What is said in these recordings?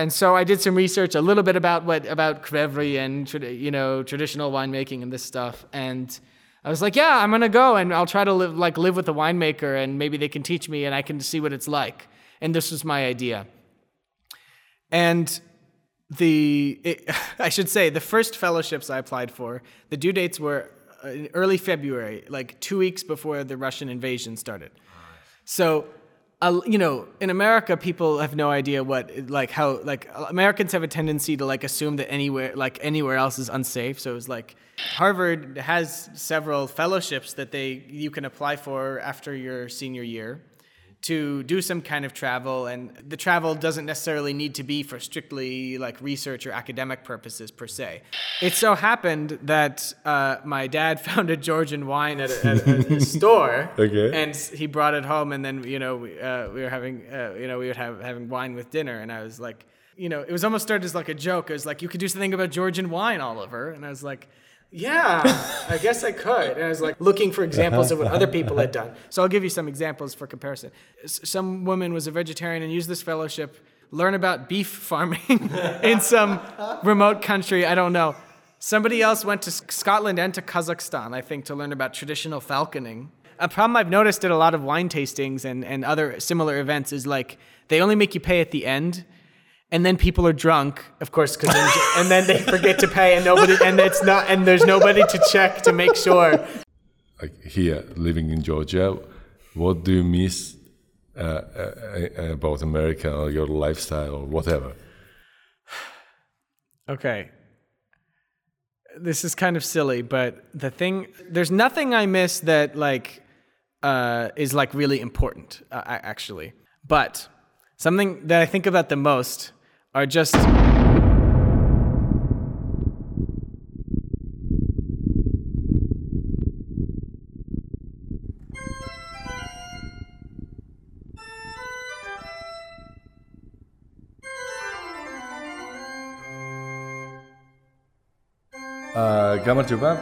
And so I did some research a little bit about kvevri and traditional winemaking and this stuff. And I was like, yeah, I'm gonna go and I'll try to live with a winemaker, and maybe they can teach me and I can see what it's like. And this was my idea. And I should say, the first fellowships I applied for, the due dates were in early February, like 2 weeks before the Russian invasion started. So, in America, people have no idea Americans have a tendency to assume that anywhere else is unsafe. So it was Harvard has several fellowships that you can apply for after your senior year, to do some kind of travel, and the travel doesn't necessarily need to be for strictly research or academic purposes per se. It so happened that my dad found a Georgian wine at a store, and he brought it home, and then we were having wine with dinner, and I was it was almost started as a joke. It was you could do something about Georgian wine, Oliver, and I was like, yeah, I guess I could. And I was looking for examples of what other people had done. So I'll give you some examples for comparison. Some woman was a vegetarian and used this fellowship, learn about beef farming in some remote country, I don't know. Somebody else went to Scotland and to Kazakhstan, I think, to learn about traditional falconing. A problem I've noticed at a lot of wine tastings and other similar events is they only make you pay at the end. And then people are drunk, of course, and then they forget to pay, and there's nobody to check to make sure. Here, living in Georgia, what do you miss about America or your lifestyle or whatever? Okay, this is kind of silly, but there's nothing I miss that is really important, actually, but something that I think about the most are just გამარჯობა,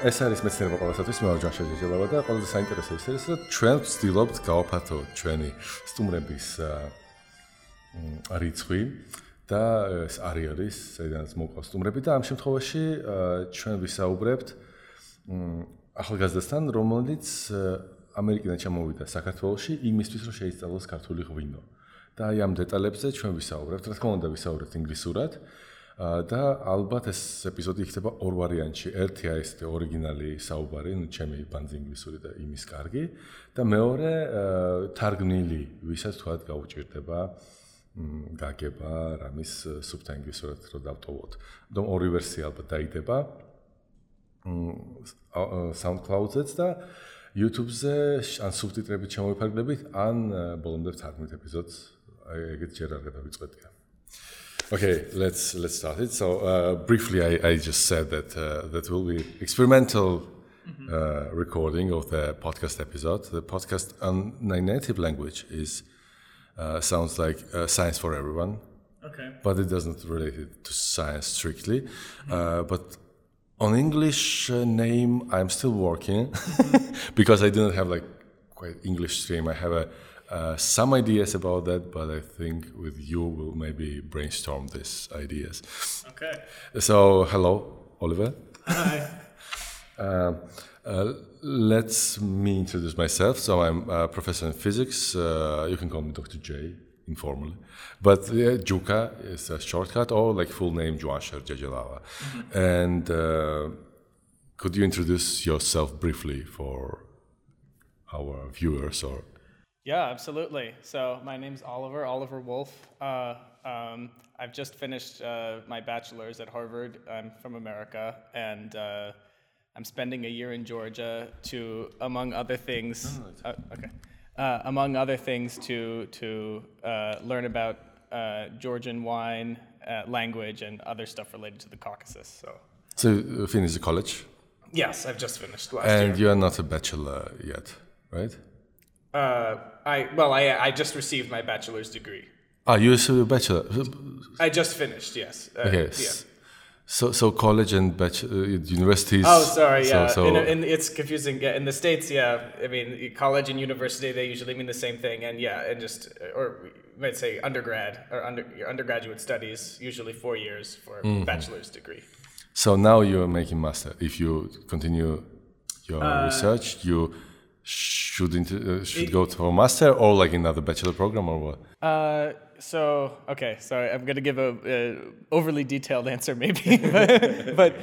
ეს არის მეცნიერება ყოველთვის, მე ვარ ჯვანშერ ჯეჯელავა და ყველაზე საინტერესო ის არის, რომ ჩვენ ვცდილობთ გავაფართოვოთ ჩვენი სტუმრების რიცხვი და ეს არის საიდანაც მოყავს სტუმრები და ამ შემთხვევაში ჩვენ ვისაუბრებთ ახალგაზრდასთან, რომელიც ამერიკიდან ჩამოვიდა საქართველოში იმისთვის, რომ შეისწავლოს ქართული ღვინო. და ამ დეტალებზე ჩვენ ვისაუბრებთ, რა თქმა უნდა ვისაუბრებთ ინგლისურად და ალბათ ეს ეპიზოდი იქნება ორ ვარიანტში. ერთი არის ორიგინალი საუბარი, ჩემი ბანძი ინგლისური და იმის კარგი და მეორე თარგმნილი, ვისაც თქვათ გაუჭირდება გაგება რამის სუბტაინგლისურად რო დავტოვოთ. ამიტომ ორი ვერსია ალბათ დაიდება SoundCloud-ზეც და YouTube-ზე ან სუბტიტრებით შემოვიფარგლებით, ან ბოლომდე თარგმნით ეპიზოდს. ეგეც ჯერ არ გადავიწყდია. Okay, let's start it. So briefly I just said that that will be experimental recording of the podcast episode. The podcast on my native language is sounds like science for everyone, but it doesn't relate it to science strictly. But on English name, I'm still working because I do not have quite English stream. I have some ideas about that, but I think with you we'll maybe brainstorm these ideas. Okay. So hello, Oliver. Hi. Let me introduce myself. So I'm a professor in physics. You can call me Dr. J, informally. But Juka is a shortcut, or full name Juansher Jejelava. And could you introduce yourself briefly for our viewers? Or yeah, absolutely. So my name's Oliver Wolf. I've just finished my bachelor's at Harvard. I'm from America, and I'm spending a year in Georgia to, among other things, to learn about Georgian wine, language, and other stuff related to the Caucasus. So you finished the college? Yes, I've just finished last year. And you are not a bachelor yet, right? I just received my bachelor's degree. You received a bachelor? I just finished, yes. Okay. Yeah. So college and universities. Oh, sorry, yeah. It's confusing. Yeah, in the States, yeah, I mean, college and university, they usually mean the same thing. And yeah, and just, or you might say undergrad or your undergraduate studies, usually 4 years for a bachelor's degree. So now you're making master. If you continue your research, you should go to a master or like another bachelor program or what? I'm going to give an overly detailed answer maybe, but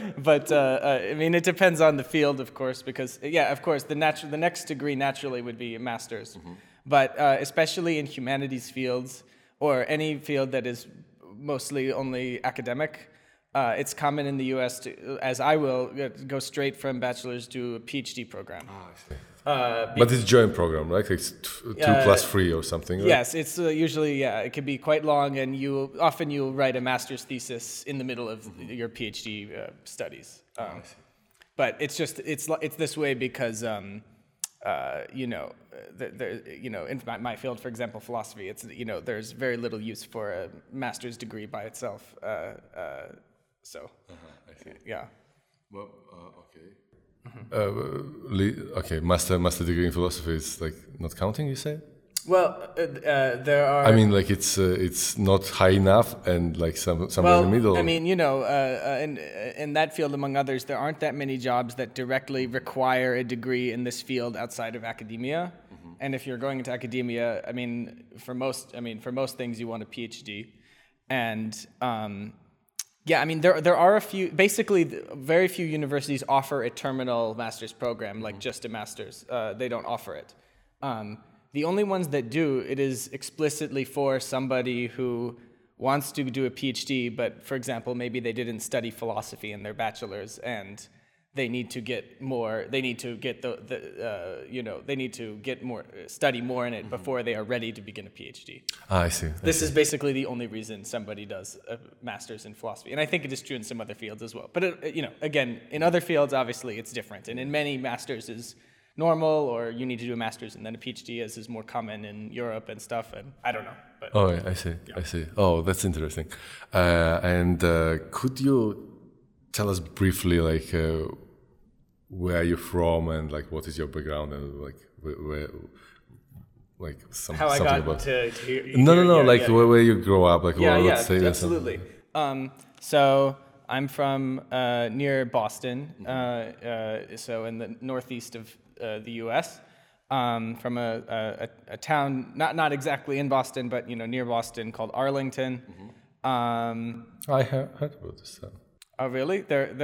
I mean, it depends on the field, of course, because, yeah, of course, the next degree naturally would be a master's, but especially in humanities fields or any field that is mostly only academic, it's common in the U.S. to, as I will, go straight from bachelor's to a PhD program. Oh, I see. But it's a joint program, right? It's 2 + 3 or something, right? Yes, it's usually, yeah, it can be quite long, and you'll write a master's thesis in the middle of your PhD studies. I see. But it's just, it's this way because, in my field, for example, philosophy, it's, you know, there's very little use for a master's degree by itself. I see. Yeah. Well, okay. Master degree in philosophy is like not counting, you say? Well, there are. I mean, like it's not high enough, and like somewhere in the middle. I mean, you know, in that field, among others, there aren't that many jobs that directly require a degree in this field outside of academia. Mm-hmm. And if you're going into academia, I mean, for most things, you want a PhD, and. Yeah, I mean, there are a few, basically, very few universities offer a terminal master's program, like just a master's. They don't offer it. The only ones that do, it is explicitly for somebody who wants to do a PhD, but, for example, maybe they didn't study philosophy in their bachelor's, and they need to get more, study more in it before they are ready to begin a PhD. Ah, I see. This is basically the only reason somebody does a master's in philosophy. And I think it is true in some other fields as well. But, again, in other fields, obviously, it's different. And in many, master's is normal, or you need to do a master's and then a PhD, as is more common in Europe and stuff. And I don't know. But, I see. Yeah. I see. Oh, that's interesting. And could you tell us briefly, like, where are you from, and like what is your background, and like where like something about to hear, where you grow up, like absolutely. So I'm from near Boston, so in the northeast of the U.S. From a town not exactly in Boston, but you know near Boston called Arlington. Mm-hmm. I heard about this town. Oh really? There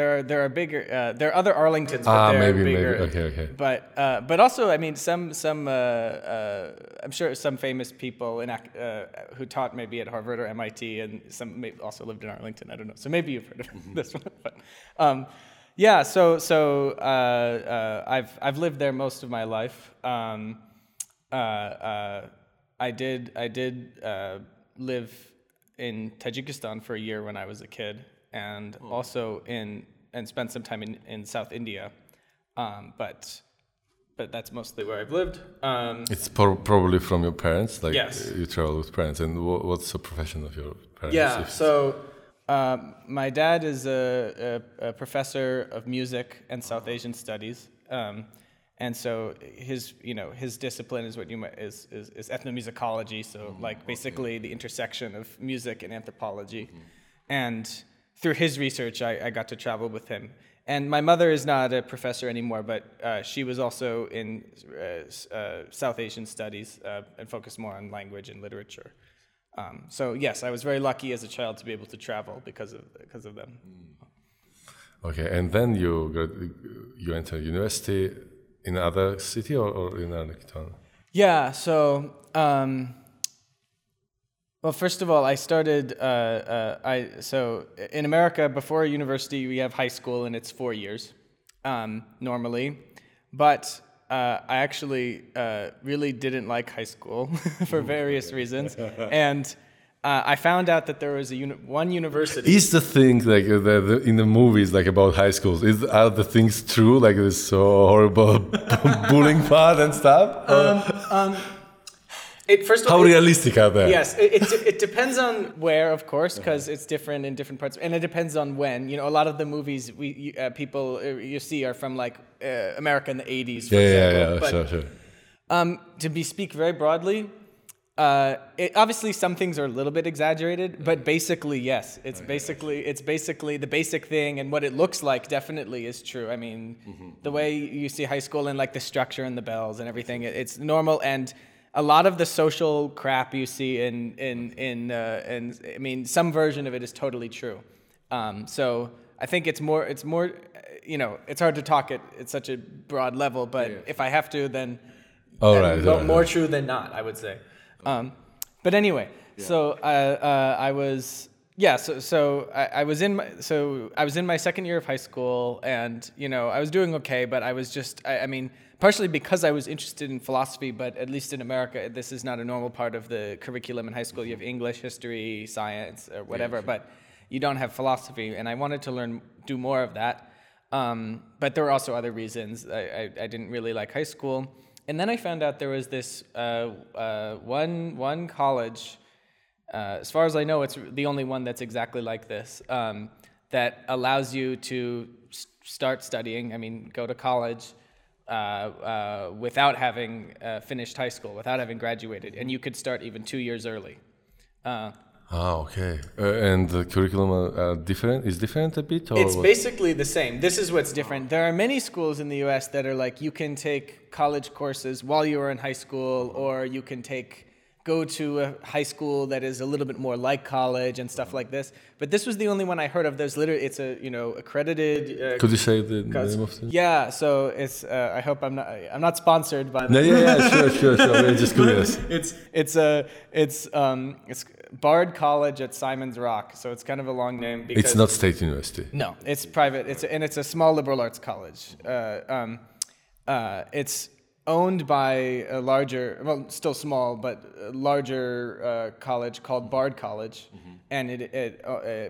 are bigger. There are other Arlingtons, but they're bigger. Okay. But also, I mean, some I'm sure some famous people who taught maybe at Harvard or MIT, and some may also lived in Arlington. I don't know. So maybe you've heard of this one. But, yeah. So I've lived there most of my life. I did live in Tajikistan for a year when I was a kid. And also spent some time in South India, but that's mostly where I've lived. It's probably from your parents, like yes. You travel with parents. And what's the profession of your parents? Yeah, so my dad is a professor of music and South Asian studies, and so his discipline is what you might is ethnomusicology. So basically the intersection of music and anthropology, and through his research, I got to travel with him. And my mother is not a professor anymore, but she was also in South Asian studies and focused more on language and literature. So yes, I was very lucky as a child to be able to travel because of them. Okay, and then you enter university in another city or in another town? Yeah, so... Well, first of all, I started. So in America, before university, we have high school, and it's 4 years normally. But I actually really didn't like high school for various reasons, and I found out that there was one university. Is the thing like in the movies, like about high schools? Are the things true? Like this so horrible bullying part and stuff? How realistic are they? Yes, it depends on where, of course, because it's different in different parts, and it depends on when. You know, a lot of the movies you see are from like America in the 80s. For example. To speak very broadly, obviously some things are a little bit exaggerated, but basically yes, it's basically the basic thing, and what it looks like definitely is true. I mean, the way you see high school and like the structure and the bells and everything, it's normal. And a lot of the social crap you see in I mean, some version of it is totally true. So I think it's more, you know, it's hard to talk at such a broad level, but if I have to, then more true than not, I would say. But anyway, I was in my second year of high school, and you know, I was doing okay, but I was just, I mean. Partially because I was interested in philosophy, but at least in America, this is not a normal part of the curriculum in high school. You have English, history, science, or whatever, but you don't have philosophy. And I wanted to do more of that. But there were also other reasons. I didn't really like high school. And then I found out there was this one college, as far as I know, it's the only one that's exactly like this, that allows you to start studying, I mean, go to college, without having finished high school, without having graduated, and you could start even 2 years early. And the curriculum is different a bit? Or it's basically the same. This is what's different. There are many schools in the U.S. that are like, you can take college courses while you are in high school, or you can go to a high school that is a little bit more like college and stuff like this. But this was the only one I heard of. There's literally, it's a, you know, accredited. Could you say the name of it? Yeah, so it's. I hope I'm not sponsored by. Sure. We're just curious. It's Bard College at Simon's Rock. So it's kind of a long name. Because it's not state university. No, it's private. It's a small liberal arts college. It's owned by a larger, well, still small, but larger college called Bard College, and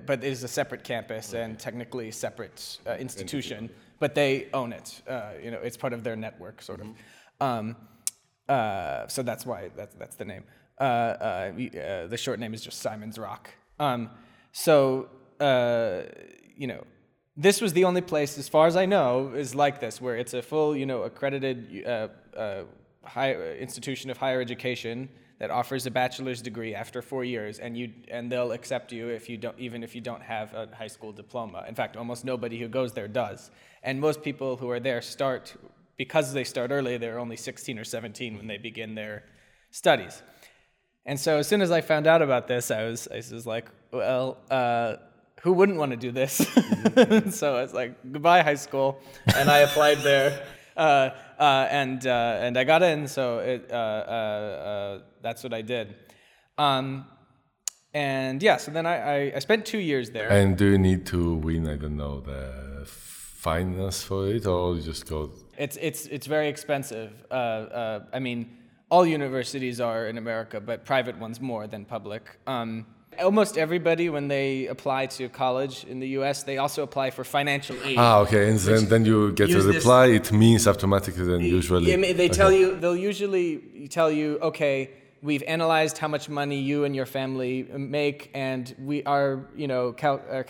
but it is a separate campus and technically separate institution. But they own it. You know, it's part of their network, sort of. So that's why that's the name. The short name is just Simon's Rock. You know. This was the only place, as far as I know, is like this, where it's a full, you know, accredited institution of higher education that offers a bachelor's degree after 4 years, and they'll accept you even if you don't have a high school diploma. In fact, almost nobody who goes there does, and most people who are there start because they start early. They're only 16 or 17 when they begin their studies, and so as soon as I found out about this, I was like, well. Who wouldn't want to do this? So I was like, goodbye, high school. And I applied there. And I got in, so that's what I did. So then I spent 2 years there. And do you need to win, I don't know, the finance for it, or you just go? It's very expensive. I mean, all universities are in America, but private ones more than public. Almost everybody, when they apply to college in the U.S., they also apply for financial aid. And then you get a reply. It means automatically then usually. They'll usually tell you, okay, we've analyzed how much money you and your family make, and our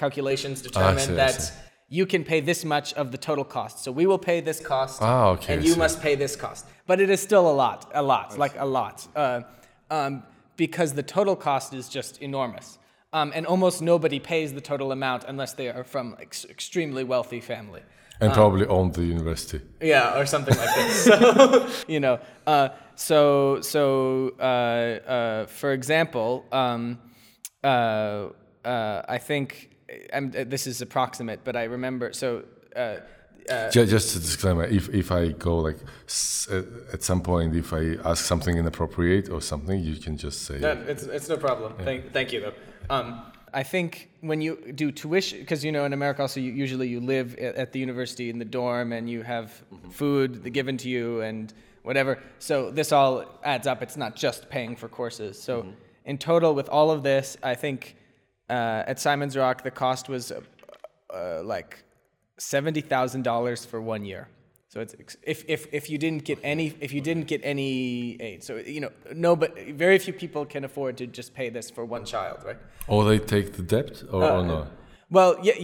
calculations determine that you can pay this much of the total cost. So we will pay this cost, and you must pay this cost. But it is still a lot. Because the total cost is just enormous. And almost nobody pays the total amount unless they are from extremely wealthy family. And probably own the university. Yeah, or something like that. So, you know, for example, I think, this is approximate, but I remember, so... just a disclaimer, if I go like at some point, if I ask something inappropriate or something, you can just say... No, it's no problem. Yeah. Thank you, though. I think when you do tuition, because, you know, in America also, you usually live at the university in the dorm and you have food given to you and whatever. So this all adds up. It's not just paying for courses. So in total, with all of this, I think at Simon's Rock, the cost was like... $70,000 for 1 year. So it's if you didn't get any aid, so very few people can afford to just pay this for one child, right? Or they take the debt, or no? Well, yeah,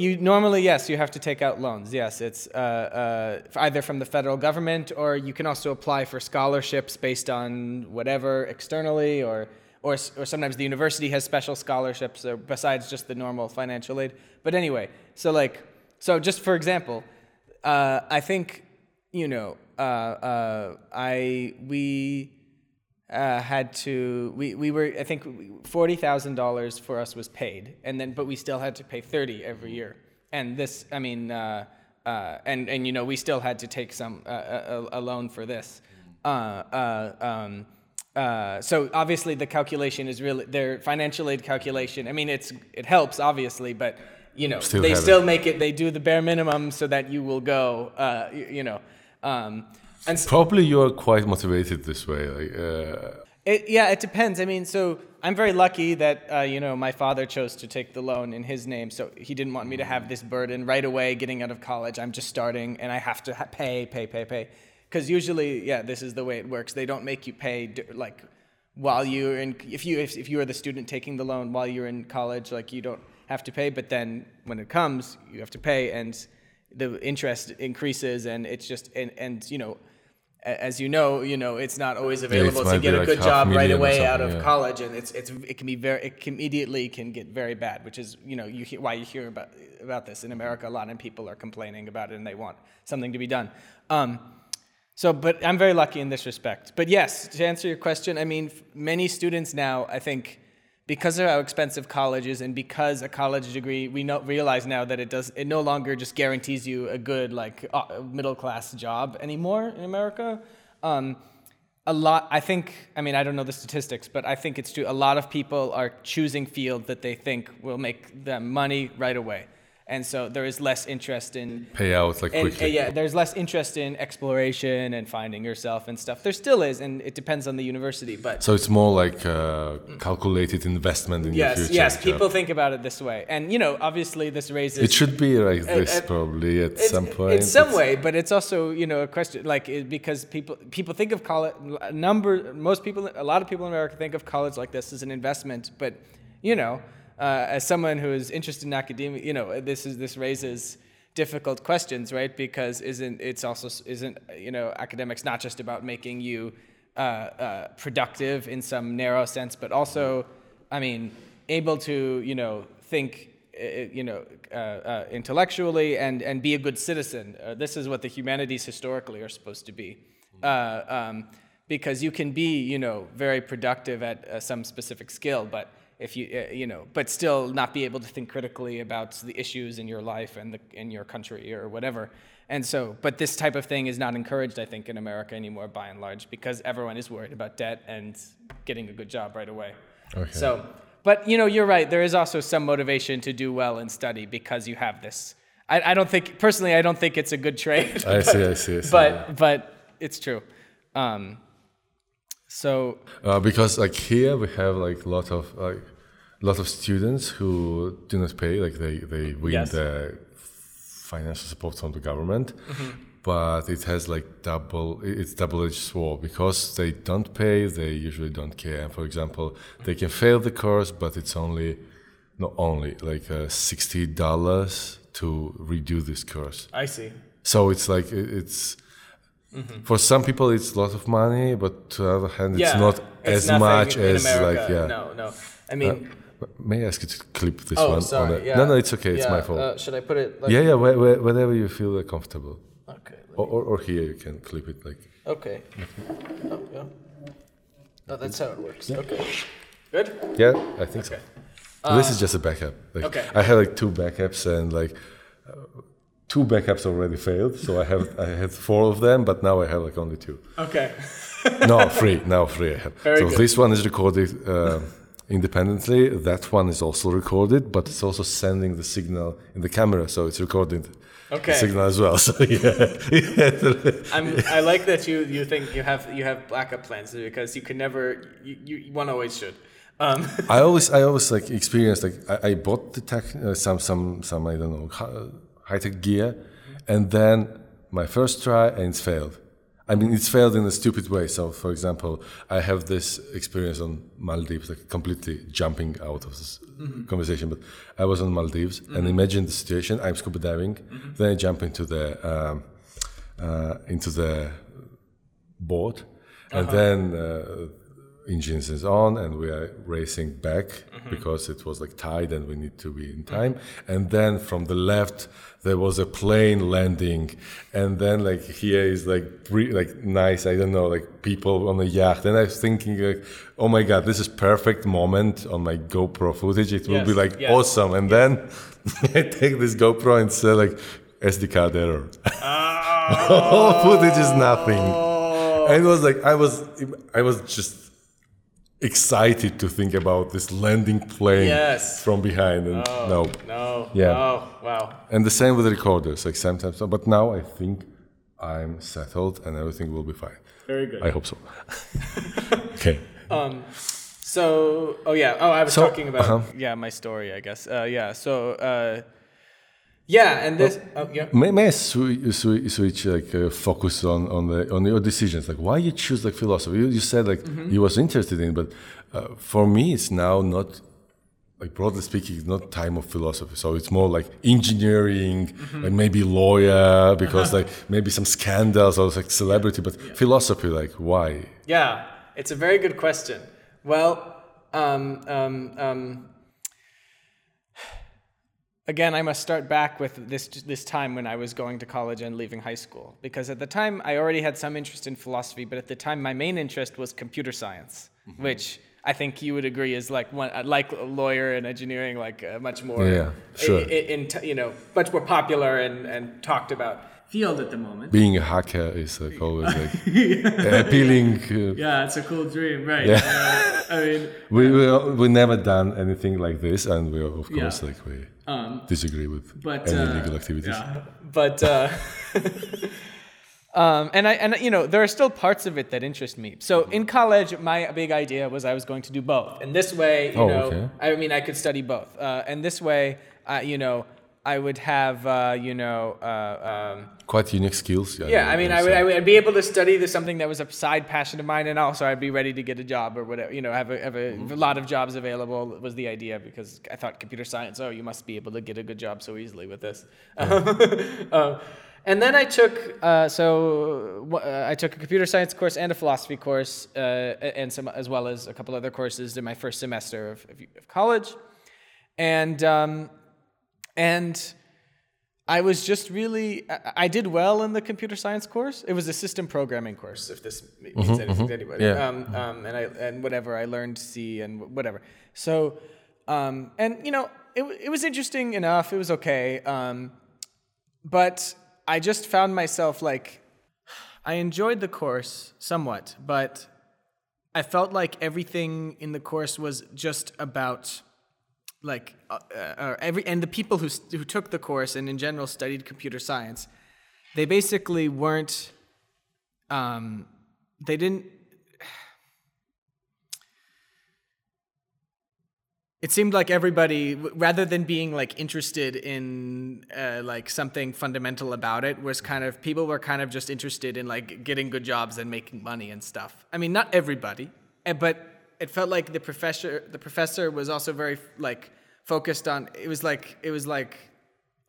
you have to take out loans. Yes, it's either from the federal government, or you can also apply for scholarships based on whatever externally, or sometimes the university has special scholarships besides just the normal financial aid. But anyway, so just for example, I think. I think $40,000 for us was paid, but we still had to pay $30,000 every year. And this, we still had to take some a loan for this. So obviously the calculation is really their financial aid calculation. I mean, it helps obviously, but still make it. They do the bare minimum so that you will go. And probably you are quite motivated this way. It depends. I mean, so I'm very lucky that my father chose to take the loan in his name, so he didn't want me to have this burden right away. Getting out of college, I'm just starting, and I have to pay. Because usually, this is the way it works. They don't make you pay while you're in. If you are the student taking the loan while you're in college, you don't have to pay. But then when it comes, you have to pay, and the interest increases, and it's just it's not always available to get a good job right away out of college, and it can immediately get very bad, which is why you hear about this in America a lot, and people are complaining about it, and they want something to be done. But I'm very lucky in this respect. But yes, to answer your question, I mean, many students now, I think, because of how expensive college is, and because a college degree, we realize now that it no longer just guarantees you a good middle class job anymore in America. I don't know the statistics, but I think it's true. A lot of people are choosing fields that they think will make them money right away, and so there is less interest in payouts quickly. Yeah, there's less interest in exploration and finding yourself and stuff. There still is, and it depends on the university. But so it's more calculated investment in the future. Yes, people think about it this way, and obviously this raises. It should be like this probably at some point. In some way, but it's also a question because people think of college. A lot of people in America think of college like this as an investment, but as someone who is interested in academia, this raises difficult questions, right? Because academics not just about making you productive in some narrow sense, but also, able to think intellectually and be a good citizen. This is what the humanities historically are supposed to be. Because you can be very productive at some specific skill, but if but still not be able to think critically about the issues in your life and in your country or whatever. And so, but this type of thing is not encouraged, I think, in America anymore, by and large, because everyone is worried about debt and getting a good job right away. Okay. So, but you're right. There is also some motivation to do well and study because you have this. I don't think it's a good trade. I see. But it's true. So because here we have lot of students who do not pay, they win the financial support from the government, but it has it's double-edged sword because they don't pay, they usually don't care. And for example, they can fail the course, but it's only $60 to redo this course. I see. So it's. Mm-hmm. For some people, it's a lot of money, but to the other hand, it's not as much as America, No. I mean, may I ask you to clip this one? Sorry. Yeah. No, it's okay. It's my fault. Should I put it? Whenever you feel comfortable. Okay. Or here you can clip it. Okay. Oh yeah. No, that's how it works. Yeah. Okay. Good. Yeah, I think so. This is just a backup. Okay. I had two backups and two backups already failed, so I had four of them, but now I have only two. Okay. No, three. Now three I have. Very good. This one is recorded independently. That one is also recorded, but it's also sending the signal in the camera, so it's recording the signal as well. So I like that you think you have backup plans because you can never. You one always should. I always experience I bought the tech, some I don't know. High-tech gear, and then my first try, and it's failed. I mean, it's failed in a stupid way. So, for example, I have this experience on Maldives, like completely jumping out of this conversation. But I was on Maldives, and imagine the situation. I'm scuba diving, then I jump into the board, and then engine is on, and we are racing back because it was like tide, and we need to be in time. And then from the left, there was a plane landing, and then like here is like nice, I don't know, like people on a yacht. And I was thinking like, oh my God, this is perfect moment on my GoPro footage. It will be like awesome. And then I take this GoPro and say like SD card error. All footage is nothing. And it was like I was just excited to think about this landing plane from behind, and wow. And the same with the recorders, like sometimes. But now I think I'm settled and everything will be fine. Very good. I hope so. Okay. So, I was talking about my story, I guess. And this. May I switch like focus on your decisions? Like, why you choose like philosophy? You said like you was interested in, but for me, it's now not like, broadly speaking, it's not time of philosophy. So it's more like engineering, like maybe lawyer, because like maybe some scandals or like celebrity. But philosophy, like why? Yeah, it's a very good question. Well, again, I must start back with this time when I was going to college and leaving high school, because at the time I already had some interest in philosophy, but at the time my main interest was computer science, which I think you would agree is like one, like lawyer and engineering, like much more, much more popular and talked about field at the moment. Being a hacker is like always like appealing. Yeah, it's a cool dream, right? Yeah. I mean, we never done anything like this, and we of course like we disagree with any legal activities. Yeah. But and there are still parts of it that interest me. So in college, my big idea was I was going to do both, and this way, I mean, I could study both, and this way, I would have, quite unique skills. I would be able to study something that was a side passion of mine, and also I'd be ready to get a job or whatever. You know, have a lot of jobs available was the idea, because I thought computer science. Oh, you must be able to get a good job so easily with this. And then I took a computer science course and a philosophy course, and some as well as a couple other courses in my first semester of college, and. And I was just I did well in the computer science course. It was a system programming course, if this means anything to anybody. Yeah. And whatever, I learned C and whatever. So, it was interesting enough. It was okay. But I just found myself like, I enjoyed the course somewhat, but I felt like everything in the course was just about... the people who took the course and in general studied computer science, they basically weren't, it seemed like everybody, rather than being like interested in like something fundamental about it, was kind of, people were kind of just interested in like getting good jobs and making money and stuff. I mean, not everybody, but it felt like the professor was also very like focused on, it was like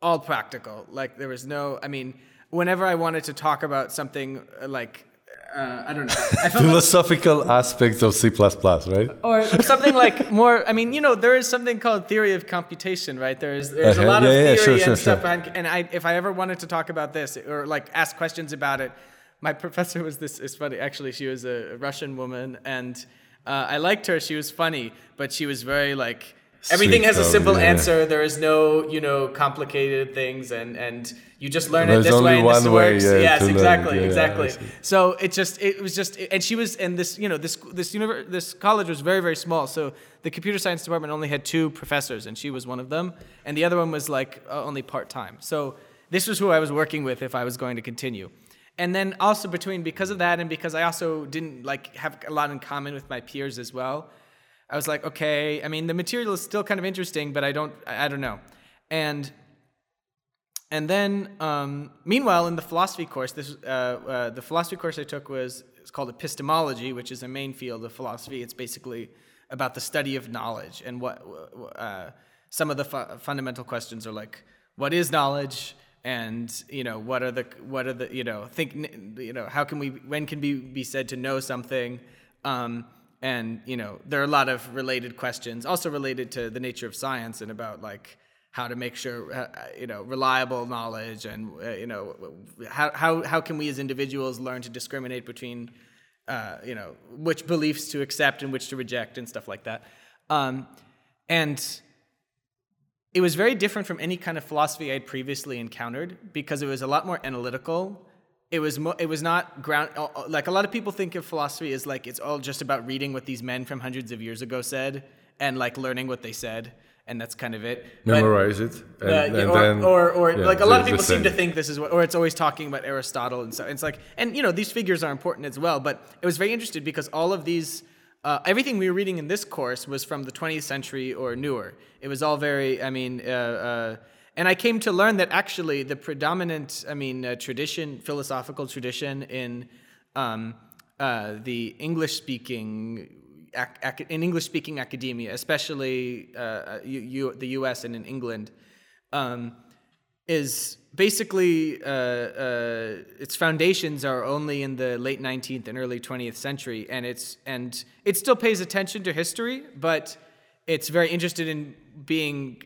all practical. Like there was no, I mean, whenever I wanted to talk about something like, I don't know. I felt philosophical aspects of C++, right? Or something like more, I mean, there is something called theory of computation, right? There's a lot of theory stuff. Sure. And if I ever wanted to talk about this or like ask questions about it, my professor was this, it's funny, actually, she was a Russian woman, and I liked her. She was funny, but she was very like, everything has a simple answer. There is no, complicated things, and you just learn it this way and this works. Yes, exactly, exactly. So it was just, and she was, and this, this college was very, very small. So the computer science department only had two professors, and she was one of them, and the other one was like only part time. So this was who I was working with if I was going to continue. And then also because of that and because I also didn't like have a lot in common with my peers as well, I was like, okay, I mean, the material is still kind of interesting, but I don't know. And And then, meanwhile, in the philosophy course, the philosophy course I took it's called epistemology, which is a main field of philosophy. It's basically about the study of knowledge, and what some of the fundamental questions are, like, what is knowledge, and when can we be said to know something, and there are a lot of related questions, also related to the nature of science and about like how to make sure, reliable knowledge, and, how can we as individuals learn to discriminate between, which beliefs to accept and which to reject and stuff like that. And it was very different from any kind of philosophy I'd previously encountered because it was a lot more analytical. It was not ground, like a lot of people think of philosophy as like, it's all just about reading what these men from hundreds of years ago said and like learning what they said. And that's kind of it. Memorize it. A lot of people seem to think this is what, or it's always talking about Aristotle and so. It's like, and these figures are important as well, but it was very interesting because all of these, everything we were reading in this course was from the 20th century or newer. It was all very, and I came to learn that actually the predominant, philosophical tradition in the English-speaking academia, especially the U.S. and in England, is basically its foundations are only in the late 19th and early 20th century, and it still pays attention to history, but it's very interested in being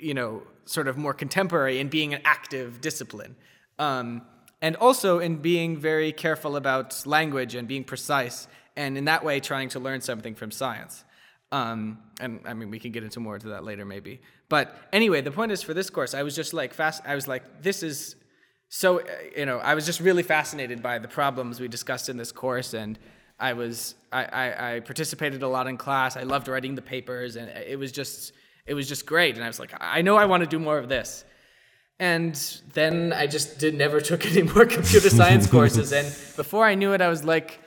sort of more contemporary and being an active discipline, and also in being very careful about language and being precise. And in that way, trying to learn something from science. We can get into more to that later, maybe. But anyway, the point is, for this course, I was just like this is so, I was just really fascinated by the problems we discussed in this course. And I participated a lot in class. I loved writing the papers, and it was just great. And I was like, I know I want to do more of this. And then I just never took any more computer science courses. And before I knew it, I was like,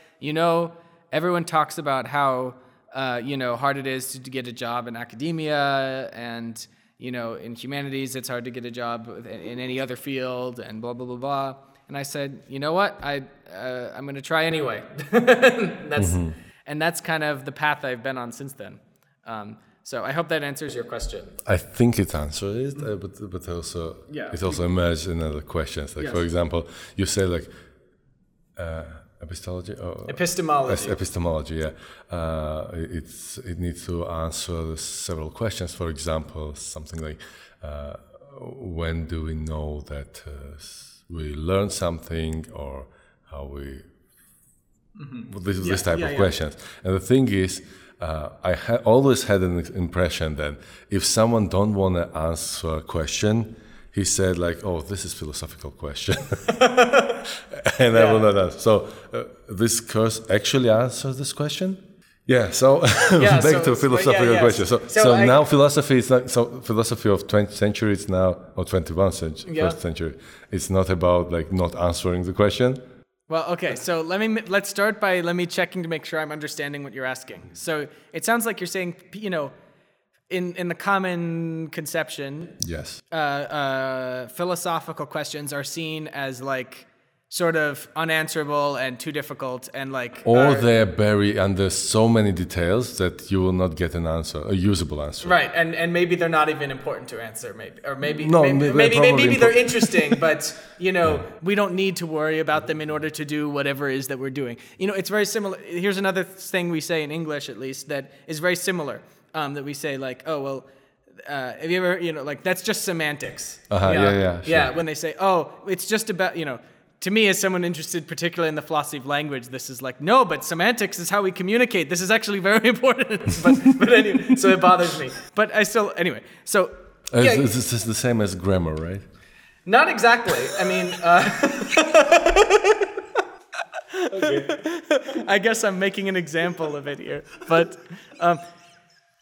everyone talks about how, hard it is to get a job in academia, and, in humanities, it's hard to get a job in any other field, and blah, blah, blah, blah. And I said, you know what? I'm going to try anyway. And that's kind of the path I've been on since then. So I hope that answers your question. I think it answers it, but also, yeah. It also emerged in other questions. Like, yes. For example, you say like, epistemology. Yeah, it needs to answer several questions. For example, something like when do we know that we learn something, or how we this type of questions. And the thing is, I always had an impression that if someone don't want to answer a question, he said like, oh, this is philosophical question. And yeah. I will not answer. So this course actually answers this question? Yeah, so back to philosophical question. So now philosophy is not, so philosophy of 20th century is now, or 21st century, first century, it's not about like not answering the question. Well, okay, so let's start by checking to make sure I'm understanding what you're asking. So it sounds like you're saying, in the common conception, yes, philosophical questions are seen as like sort of unanswerable and too difficult, and like, or they're buried under so many details that you will not get an answer, a usable answer. Right, and maybe they're not even important to answer, maybe they're interesting, but we don't need to worry about them in order to do whatever it is that we're doing. It's very similar. Here's another thing we say in English, at least, that is very similar. That we say like, oh, well, have you ever, like, that's just semantics. When they say, oh, it's just about, to me, as someone interested particularly in the philosophy of language, this is like, no, but semantics is how we communicate. This is actually very important. but anyway, so it bothers me. But I still, anyway, so. This is the same as grammar, right? Not exactly. Okay. I guess I'm making an example of it here, but.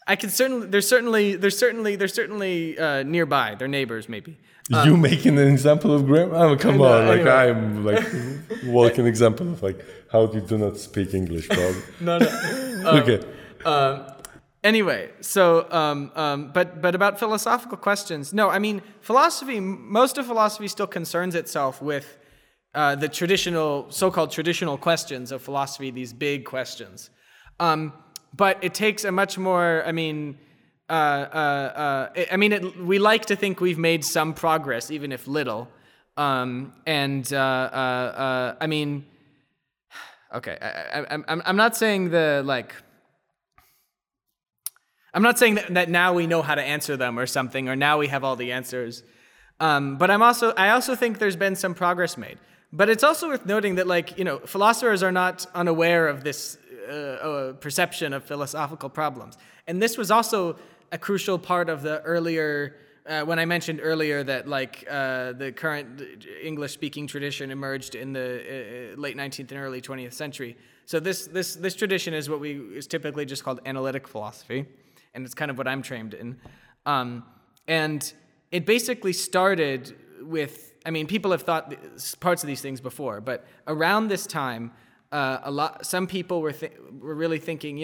I can certainly. They're certainly nearby. They're neighbors, maybe. You making an example of grammar? Oh, come on! Anyway. I'm like walking example of like how you do not speak English, probably. No. Okay. Anyway, so, but about philosophical questions, no, I mean, philosophy, most of philosophy still concerns itself with the traditional, so-called traditional questions of philosophy, these big questions. But it takes a much more, we like to think we've made some progress, even if little. I'm not saying I'm not saying that now we know how to answer them or something, or now we have all the answers. But I also think there's been some progress made. But it's also worth noting that, philosophers are not unaware of this perception of philosophical problems. And this was also a crucial part of the earlier, when I mentioned earlier that, the current English-speaking tradition emerged in the late 19th and early 20th century. So this tradition is what is typically just called analytic philosophy. And it's kind of what I'm trained in. And it basically started with, people have thought parts of these things before, but around this time, some people were really thinking,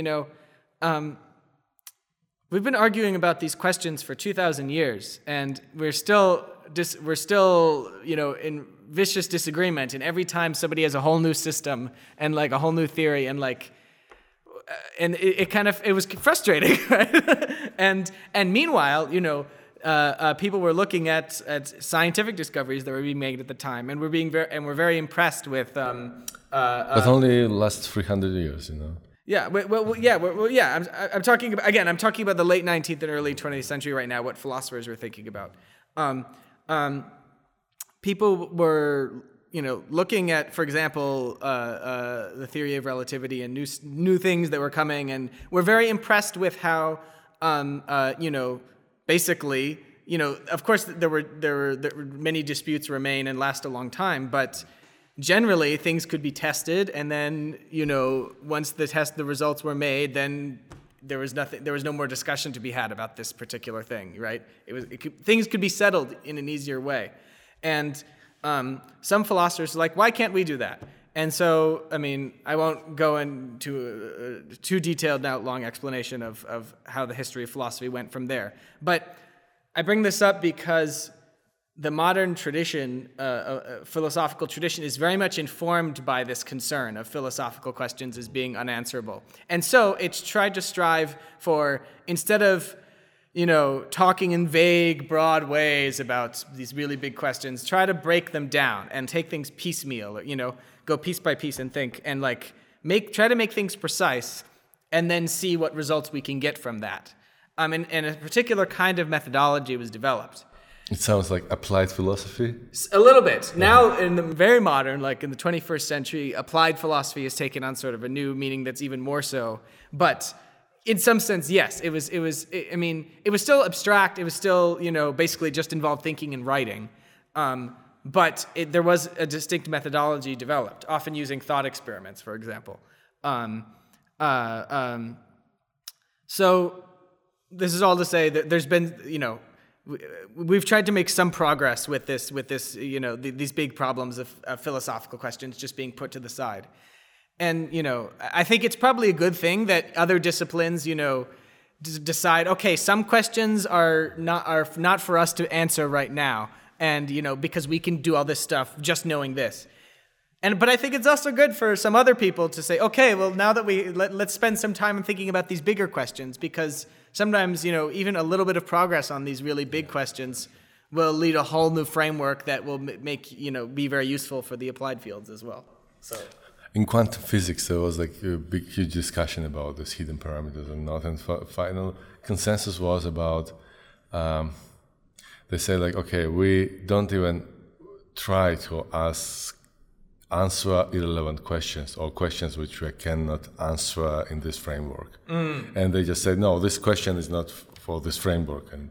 we've been arguing about these questions for 2,000 years, and we're still, in vicious disagreement, and every time somebody has a whole new system and, a whole new theory and, and it was frustrating, right? and meanwhile, people were looking at scientific discoveries that were being made at the time, and we're very impressed with. But only lasts 300 years, Yeah. Well, yeah. I'm talking about the late 19th and early 20th century right now. What philosophers were thinking about. People were. Looking at, for example, the theory of relativity and new things that were coming, and we're very impressed with how, of course there were many disputes remain and last a long time, but generally things could be tested, and then once the results were made, then there was no more discussion to be had about this particular thing, right? Things could be settled in an easier way, and. Some philosophers are like, why can't we do that? And so, I won't go into a too detailed, now long explanation of how the history of philosophy went from there. But I bring this up because the modern tradition, philosophical tradition, is very much informed by this concern of philosophical questions as being unanswerable. And so it's tried to strive for, instead of talking in vague, broad ways about these really big questions, try to break them down and take things piecemeal, or, go piece by piece and think, and try to make things precise and then see what results we can get from that. And a particular kind of methodology was developed. It sounds like applied philosophy. A little bit. Now, in the very modern, in the 21st century, applied philosophy has taken on sort of a new meaning that's even more so. But in some sense, yes, it was still abstract. It was still, basically just involved thinking and writing. But there was a distinct methodology developed, often using thought experiments, for example. So this is all to say that there's been, we've tried to make some progress with this, these big problems of philosophical questions just being put to the side. And, I think it's probably a good thing that other disciplines, decide, okay, some questions are not for us to answer right now. And, because we can do all this stuff just knowing this. But I think it's also good for some other people to say, okay, well, now that let's spend some time thinking about these bigger questions, because sometimes, even a little bit of progress on these really big questions will lead a whole new framework that will make, be very useful for the applied fields as well. So. In quantum physics, there was a big, huge discussion about these hidden parameters and not. And final consensus was about, they said okay, we don't even try to answer irrelevant questions or questions which we cannot answer in this framework. Mm. And they just said, no, this question is not for this framework, and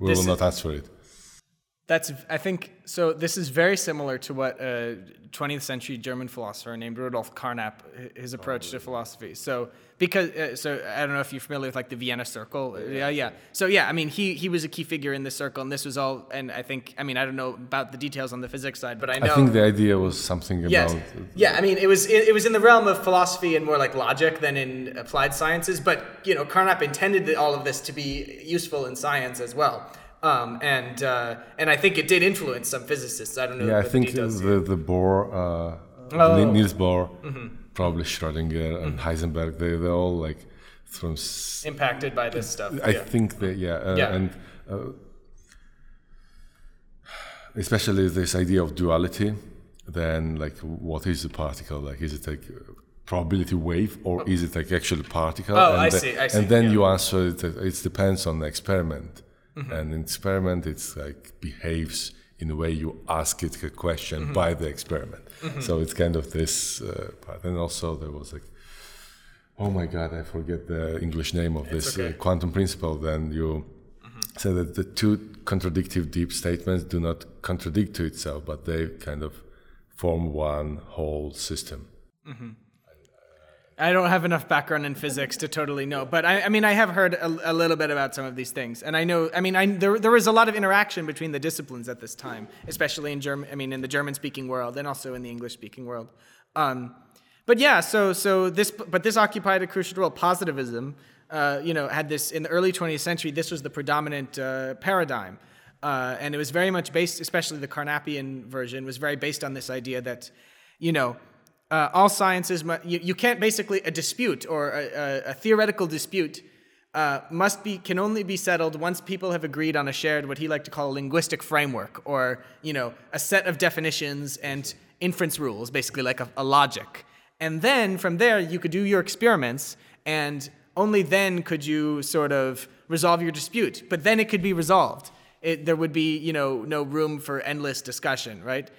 we will not answer it. I think, so this is very similar to what a 20th century German philosopher named Rudolf Carnap, his approach to philosophy. So, because, so I don't know if you're familiar with like the Vienna Circle. Yeah. So yeah, I mean, he was a key figure in this circle, and this was all, and I think, I mean, I don't know about the details on the physics side, but I know. I think the idea was something about. Yes. Yeah, I mean, it was in the realm of philosophy and more like logic than in applied sciences, but, you know, Carnap intended all of this to be useful in science as well. And I think it did influence some physicists. I don't know. Yeah, I think the Bohr, Niels Bohr, mm-hmm. probably Schrödinger and mm-hmm. Heisenberg. They're all like from impacted by this stuff. I think, and especially this idea of duality. Then, like, what is the particle? Like, is it like probability wave, or is it like actually particle? I see. And then you answer it. It depends on the experiment. Mm-hmm. And an experiment, it's like behaves in a way you ask it a question mm-hmm. by the experiment. Mm-hmm. So it's kind of this part. And also there was like, oh my God, I forget the English name of this quantum principle. Then you mm-hmm. say that the two contradictive deep statements do not contradict to itself, but they kind of form one whole system. Mm-hmm. I don't have enough background in physics to totally know, but I mean, I have heard a little bit about some of these things, and I know, I mean, there was a lot of interaction between the disciplines at this time, especially in in the German-speaking world, and also in the English-speaking world. But yeah, so this occupied a crucial role. Positivism, had this in the early 20th century. This was the predominant paradigm. And it was very much based, especially the Carnapian version, was very based on this idea that, all sciences, you can't basically, a dispute or a theoretical dispute can only be settled once people have agreed on a shared, what he liked to call a linguistic framework, or, a set of definitions and inference rules, basically like a logic. And then from there, you could do your experiments, and only then could you sort of resolve your dispute. But then it could be resolved. There would be, no room for endless discussion, right?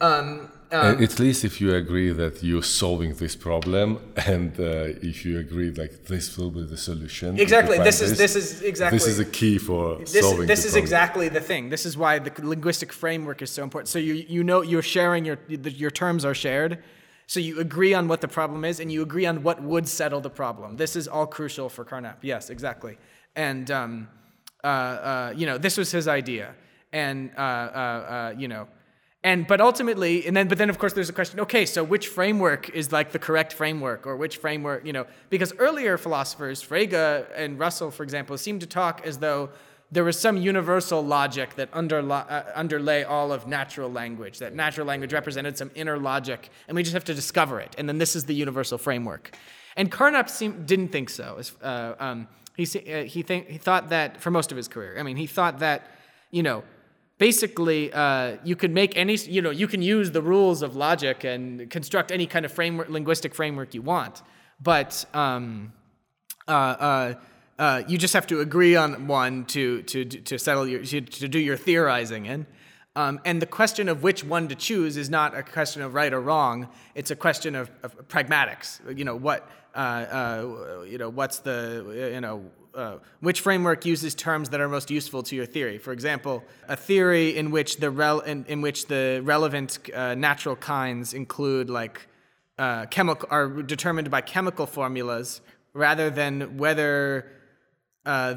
At least if you agree that you're solving this problem, and if you agree like this will be the solution. Exactly. This is a key for solving. This is exactly the thing. This is why the linguistic framework is so important. So you're sharing your terms are shared. So you agree on what the problem is, and you agree on what would settle the problem. This is all crucial for Carnap. Yes, exactly. And this was his idea, and But ultimately, but then of course there's a question, okay, so which framework is like the correct framework, or which framework, because earlier philosophers, Frege and Russell, for example, seemed to talk as though there was some universal logic that underlay all of natural language, that natural language represented some inner logic, and we just have to discover it, and then this is the universal framework. And Carnap didn't think so. He thought that, for most of his career, I mean, he thought that, basically, you could make any, you can use the rules of logic and construct any kind of framework, linguistic framework you want, but you just have to agree on one to settle to do your theorizing in. And the question of which one to choose is not a question of right or wrong. It's a question of pragmatics. Which framework uses terms that are most useful to your theory? For example, a theory in which the relevant natural kinds include are determined by chemical formulas rather than whether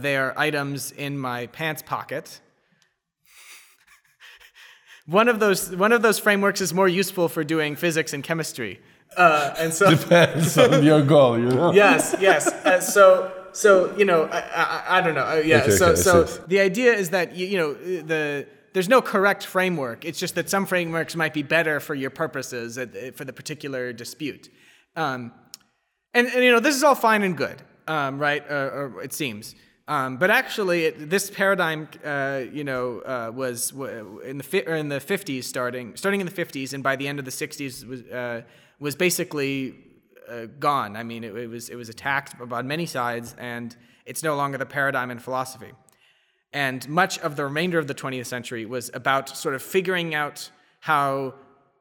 they are items in my pants pocket. One of those frameworks is more useful for doing physics and chemistry. And so depends on your goal, Yes, yes. I don't know. The idea is that there's no correct framework. It's just that some frameworks might be better for your purposes for the particular dispute. This is all fine and good, right? Or it seems. But actually, this paradigm, was in the 50s, starting in the 50s, and by the end of the 60s was basically gone. I mean, it was attacked on many sides, and it's no longer the paradigm in philosophy. And much of the remainder of the 20th century was about sort of figuring out how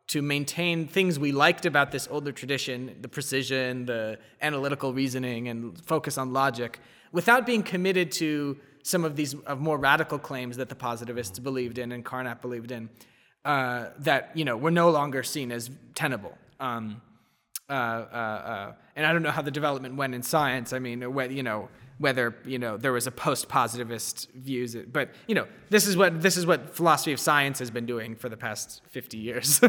to maintain things we liked about this older tradition, the precision, the analytical reasoning, and focus on logic, without being committed to some of these more radical claims that the positivists believed in and Carnap believed in, that, you know, were no longer seen as tenable. And I don't know how the development went in science. I mean, whether there was a post-positivist views, but you know, this is what philosophy of science has been doing for the past 50 years.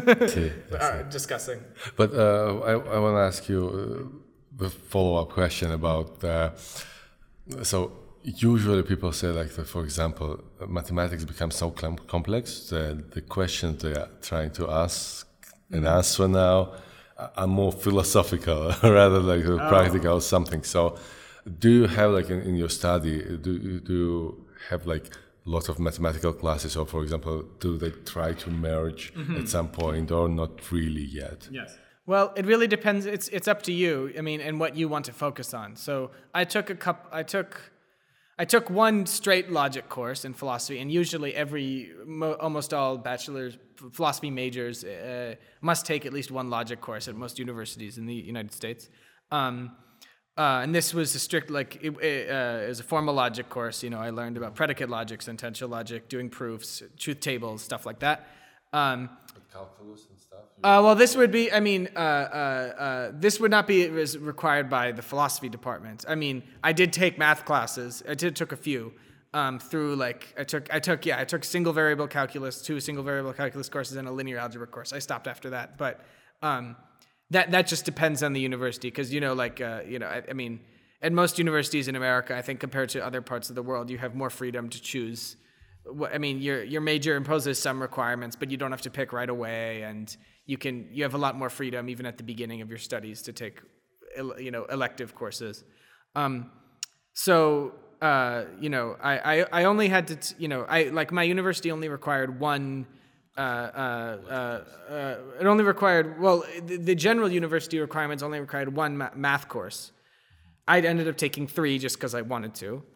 Discussing. But I want to ask you the follow-up question about so usually people say, like, that, for example, mathematics becomes so complex that the questions they are trying to ask and answer now are more philosophical rather like practical or something. So, do you have, like, in your study, do you have, like, lots of mathematical classes, or, for example, do they try to merge at some point, or not really yet? Yes. Well, it really depends. It's up to you. I mean, and what you want to focus on. So I took one straight logic course in philosophy, and usually almost all bachelor's philosophy majors must take at least one logic course at most universities in the United States. And this was a strict, like, it was a formal logic course. You know, I learned about predicate logic, sentential logic, doing proofs, truth tables, stuff like that. Calculus and stuff? Well, this would be, I mean, this would not be as required by the philosophy department. I mean, I did take math classes. I took a few through, like, I took single variable calculus, two single variable calculus courses, and a linear algebra course. I stopped after that, but... That just depends on the university, because, you know, like, I mean, at most universities in America, I think, compared to other parts of the world, you have more freedom to choose. I mean, your major imposes some requirements, but you don't have to pick right away, and you have a lot more freedom even at the beginning of your studies to take, you know, elective courses. I only had to, my university only required one. It only required, well, the general university requirements only required one math course. I'd ended up taking three just because I wanted to. Okay.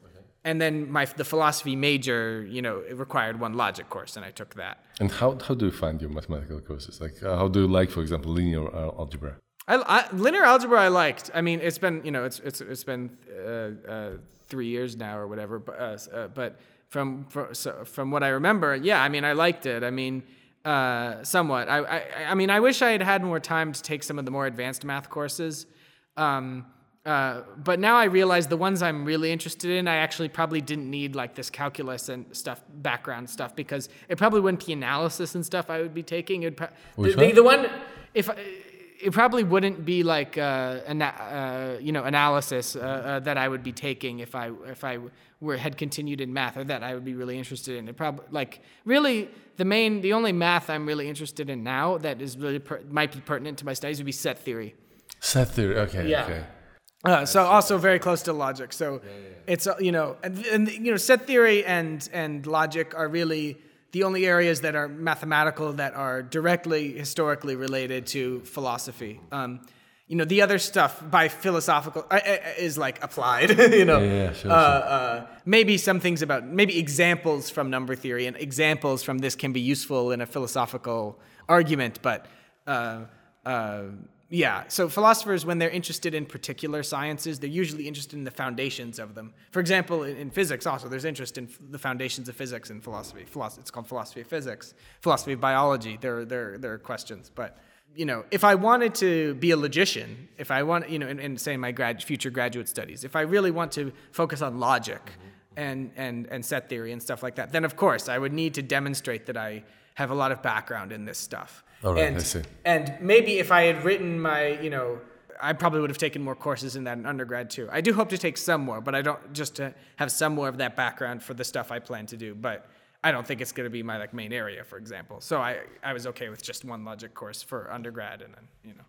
And then the philosophy major, you know, it required one logic course, and I took that. And how do you find your mathematical courses? Like, how do you like, for example, linear algebra? Linear algebra I liked. I mean, it's been, you know, it's been 3 years now or whatever, but From what I remember, yeah, I mean, I liked it. I mean, somewhat. I mean, I wish I had more time to take some of the more advanced math courses. But now I realize the ones I'm really interested in, I actually probably didn't need, like, this calculus and stuff, background stuff, because it probably wouldn't be analysis and stuff I would be taking. It probably wouldn't be like analysis that I would be taking if I had continued in math, or that I would be really interested in. It probably, like, really the only math I'm really interested in now that is really might be pertinent to my studies would be set theory. Set theory, okay, yeah. Okay. So also very close to logic. So yeah. It's set theory and logic are really the only areas that are mathematical that are directly historically related to philosophy. The other stuff by philosophical is, like, applied, you know. Yeah, sure. Maybe some things about, maybe examples from number theory and examples from this can be useful in a philosophical argument, but yeah. So philosophers, when they're interested in particular sciences, they're usually interested in the foundations of them. For example, in physics also, there's interest in the foundations of physics in philosophy. It's called philosophy of physics, philosophy of biology. There are questions. But, you know, if I wanted to be a logician, if I want, you know, and say in my future graduate studies, if I really want to focus on logic and set theory and stuff like that, then, of course, I would need to demonstrate that I have a lot of background in this stuff. All right, I see. And maybe if I had written I probably would have taken more courses in that in undergrad too. I do hope to take some more, but I don't, just to have some more of that background for the stuff I plan to do. But I don't think it's going to be my, like, main area, for example. So I was okay with just one logic course for undergrad, and then, you know.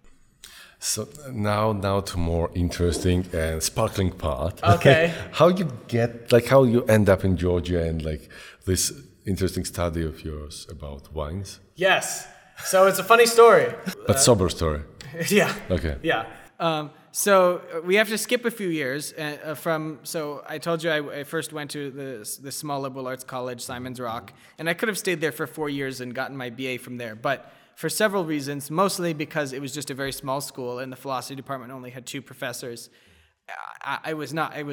So now to more interesting and sparkling part. Okay. How you end up in Georgia and, like, this interesting study of yours about wines. Yes. So it's a funny story. But sober story. Yeah. Okay. Yeah. So we have to skip a few years from. So I told you I first went to the small liberal arts college, Simon's Rock, and I could have stayed there for 4 years and gotten my BA from there. But for several reasons, mostly because it was just a very small school and the philosophy department only had two professors, I was not. I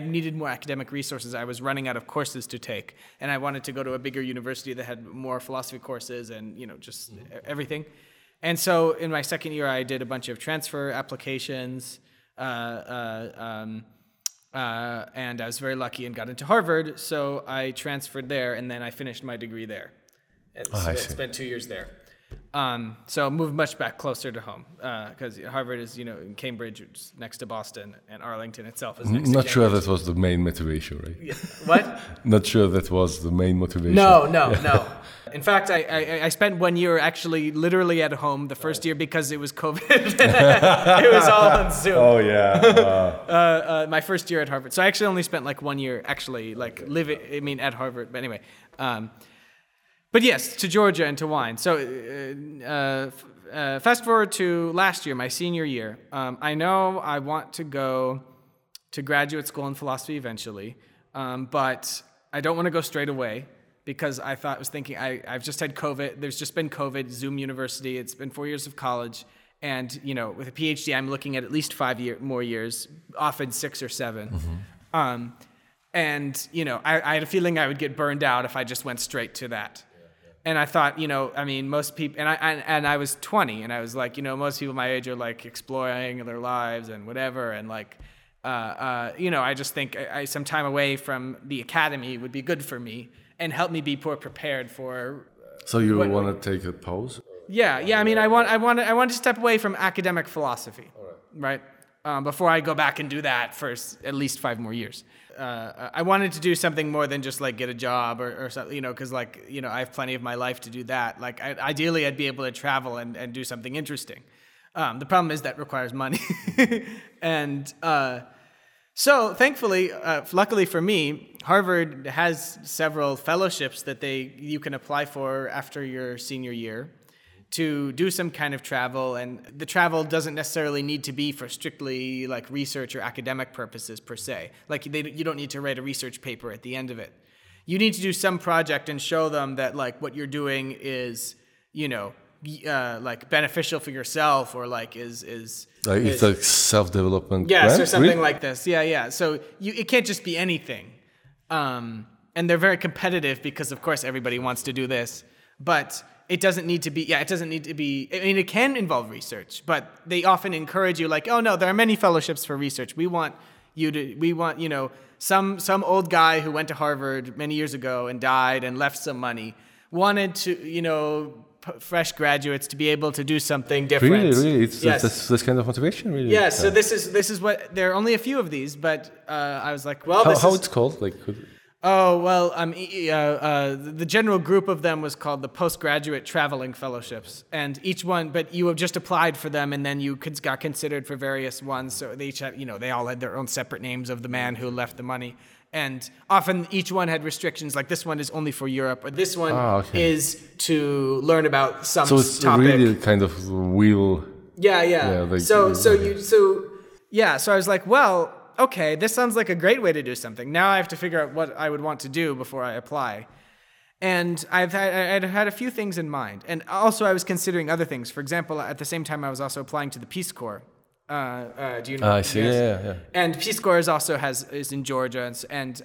needed more academic resources. I was running out of courses to take, and I wanted to go to a bigger university that had more philosophy courses and just everything. And so in my second year, I did a bunch of transfer applications, and I was very lucky and got into Harvard. So I transferred there, and then I finished my degree there. I spent 2 years there. So I moved much back closer to home, because Harvard is, in Cambridge, it's next to Boston, and Arlington itself is next to Cambridge. Not sure that was the main motivation, right? Yeah. What? Not sure that was the main motivation. No. In fact, I spent 1 year actually literally at home the first year because it was COVID. It was all on Zoom. Oh, yeah. My first year at Harvard. So I actually only spent like 1 year actually at Harvard. But anyway, but yes, to Georgia and to wine. So fast forward to last year, my senior year. I know I want to go to graduate school in philosophy eventually, but I don't want to go straight away because I've just had COVID. There's just been COVID, Zoom University. It's been 4 years of college. And, with a PhD, I'm looking at least more years, often 6 or 7. Mm-hmm. And, I had a feeling I would get burned out if I just went straight to that. And I thought, most people, and I was 20, and I was like, most people my age are like exploring their lives and whatever, and like, I just think some time away from the academy would be good for me and help me be more prepared for. So you want to take a pause? Yeah. I mean, I want to step away from academic philosophy, right? Before I go back and do that for at least 5 more years. I wanted to do something more than just like get a job or something, because I have plenty of my life to do that. Like ideally I'd be able to travel and do something interesting. The problem is that requires money. And so thankfully, luckily for me, Harvard has several fellowships that you can apply for after your senior year to do some kind of travel, and the travel doesn't necessarily need to be for strictly like research or academic purposes per se. Like you don't need to write a research paper at the end of it. You need to do some project and show them that like what you're doing is, like beneficial for yourself or like is it's like self-development. Yes, right? Or something really? Like this. Yeah. So it can't just be anything. And they're very competitive because of course everybody wants to do this, but it doesn't need to be, I mean, it can involve research, but they often encourage you like, oh no, there are many fellowships for research. We want some old guy who went to Harvard many years ago and died and left some money, wanted to, fresh graduates to be able to do something different. Really, it's this kind of motivation, really. Yeah, so this is what, there are only a few of these, but I was like, well, how it's called? Like, the general group of them was called the postgraduate traveling fellowships, and each one, but you have just applied for them, and then you got considered for various ones. So they each had, they all had their own separate names of the man who left the money, and often each one had restrictions. Like this one is only for Europe, or this one is to learn about some topic. So it's really kind of wheel. Yeah. So I was like, well, okay, this sounds like a great way to do something. Now I have to figure out what I would want to do before I apply. And I'd had a few things in mind. And also I was considering other things. For example, at the same time, I was also applying to the Peace Corps. Do you know? I see, yeah. And Peace Corps is in Georgia. And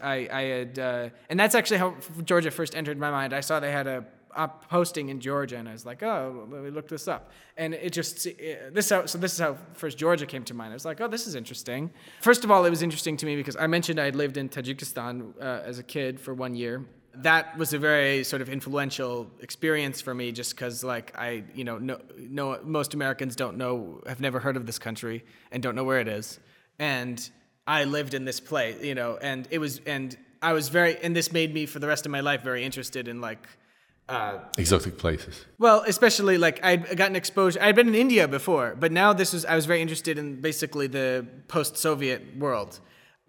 and that's actually how Georgia first entered my mind. I saw they had a posting in Georgia, and I was like, oh, let me look this up. And this is how first Georgia came to mind. I was like, oh, this is interesting. First of all, it was interesting to me because I mentioned I had lived in Tajikistan as a kid for 1 year. That was a very sort of influential experience for me just because, like, most Americans have never heard of this country and don't know where it is. And I lived in this place, and it was, and I was very, and this made me for the rest of my life very interested in, like, exotic places. Well, especially like I'd gotten exposure. I'd been in India before, but now I was very interested in basically the post-Soviet world.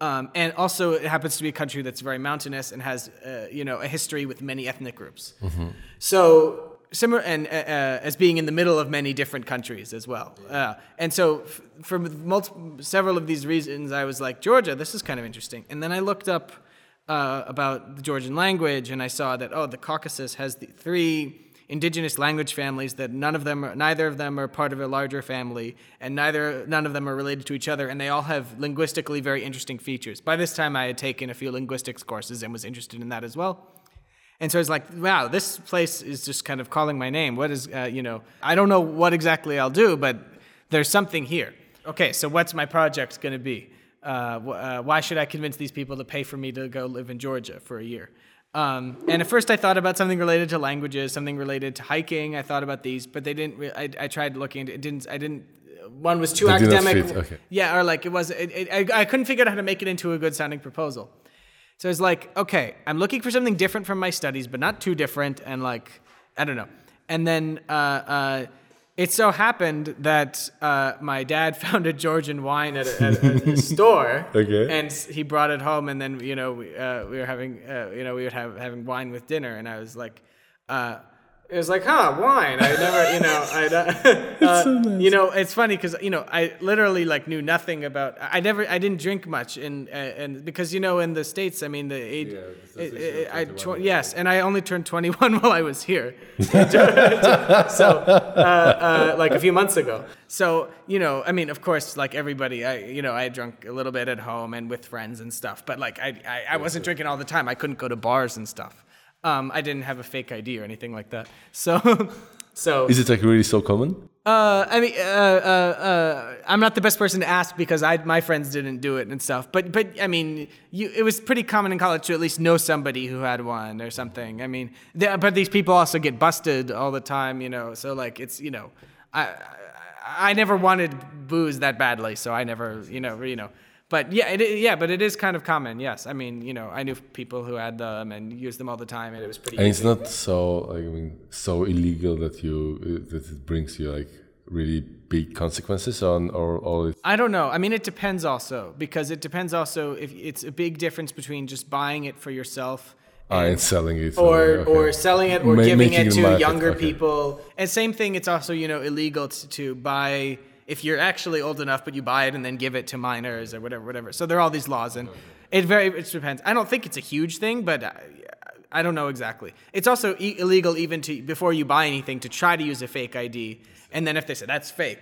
And also it happens to be a country that's very mountainous and has, a history with many ethnic groups. Mm-hmm. So similar and as being in the middle of many different countries as well. And so for several of these reasons, I was like, Georgia, this is kind of interesting. And then I looked up about the Georgian language, and I saw that the Caucasus has the 3 indigenous language families that neither of them are part of a larger family, and none of them are related to each other, and they all have linguistically very interesting features. By this time, I had taken a few linguistics courses and was interested in that as well. And so I was like, wow, this place is just kind of calling my name. What is, I don't know what exactly I'll do, but there's something here. Okay, so what's my project going to be? Why should I convince these people to pay for me to go live in Georgia for a year? And at first I thought about something related to languages, something related to hiking. I thought about these, but they didn't. I tried looking into it. One was too academic. Okay. Yeah, or like it was. I couldn't figure out how to make it into a good sounding proposal. So I was like, okay, I'm looking for something different from my studies, but not too different. And like, I don't know. And then it so happened that my dad found a Georgian wine at a store. Okay. And he brought it home. And then, we were having wine with dinner. And I was like, it was like, huh, wine. I never, it's funny because, I literally like knew nothing about, I didn't drink much and because, in the States, I mean, the age, and I only turned 21 while I was here. So, like a few months ago. So, I mean, of course, like everybody, I drank a little bit at home and with friends and stuff, but like, I wasn't drinking all the time. I couldn't go to bars and stuff. I didn't have a fake ID or anything like that. So is it like really so common? I'm not the best person to ask because my friends didn't do it and stuff. But I mean, it was pretty common in college to at least know somebody who had one or something. I mean, but these people also get busted all the time, So like it's I never wanted booze that badly, so I never But yeah, but it is kind of common. Yes, I mean, I knew people who had them and used them all the time, and it was pretty. And easy. It's not so, so illegal that it brings you like really big consequences on or all. I don't know. I mean, it depends also if it's a big difference between just buying it for yourself. And selling it. Or selling it or giving it to younger people. And same thing. It's also illegal to buy. If you're actually old enough, but you buy it and then give it to minors or whatever. So there are all these laws, and it depends. I don't think it's a huge thing, but I don't know exactly. It's also illegal even to before you buy anything to try to use a fake ID, and then if they say that's fake,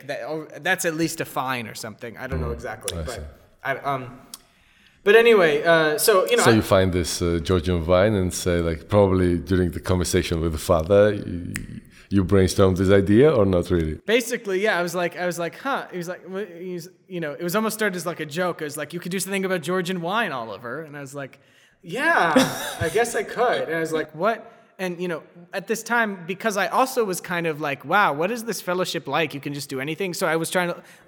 that's at least a fine or something. I don't know exactly, But anyway, So you find this Georgian wine and say like probably during the conversation with the father. You brainstormed this idea or not really? Basically, yeah. I was like, huh. It was like, it was almost started as like a joke. It was like, you could do something about Georgian wine, Oliver. And I was like, yeah, I guess I could. And I was like, what? And, at this time, because I also was kind of like, wow, what is this fellowship like? You can just do anything. So I was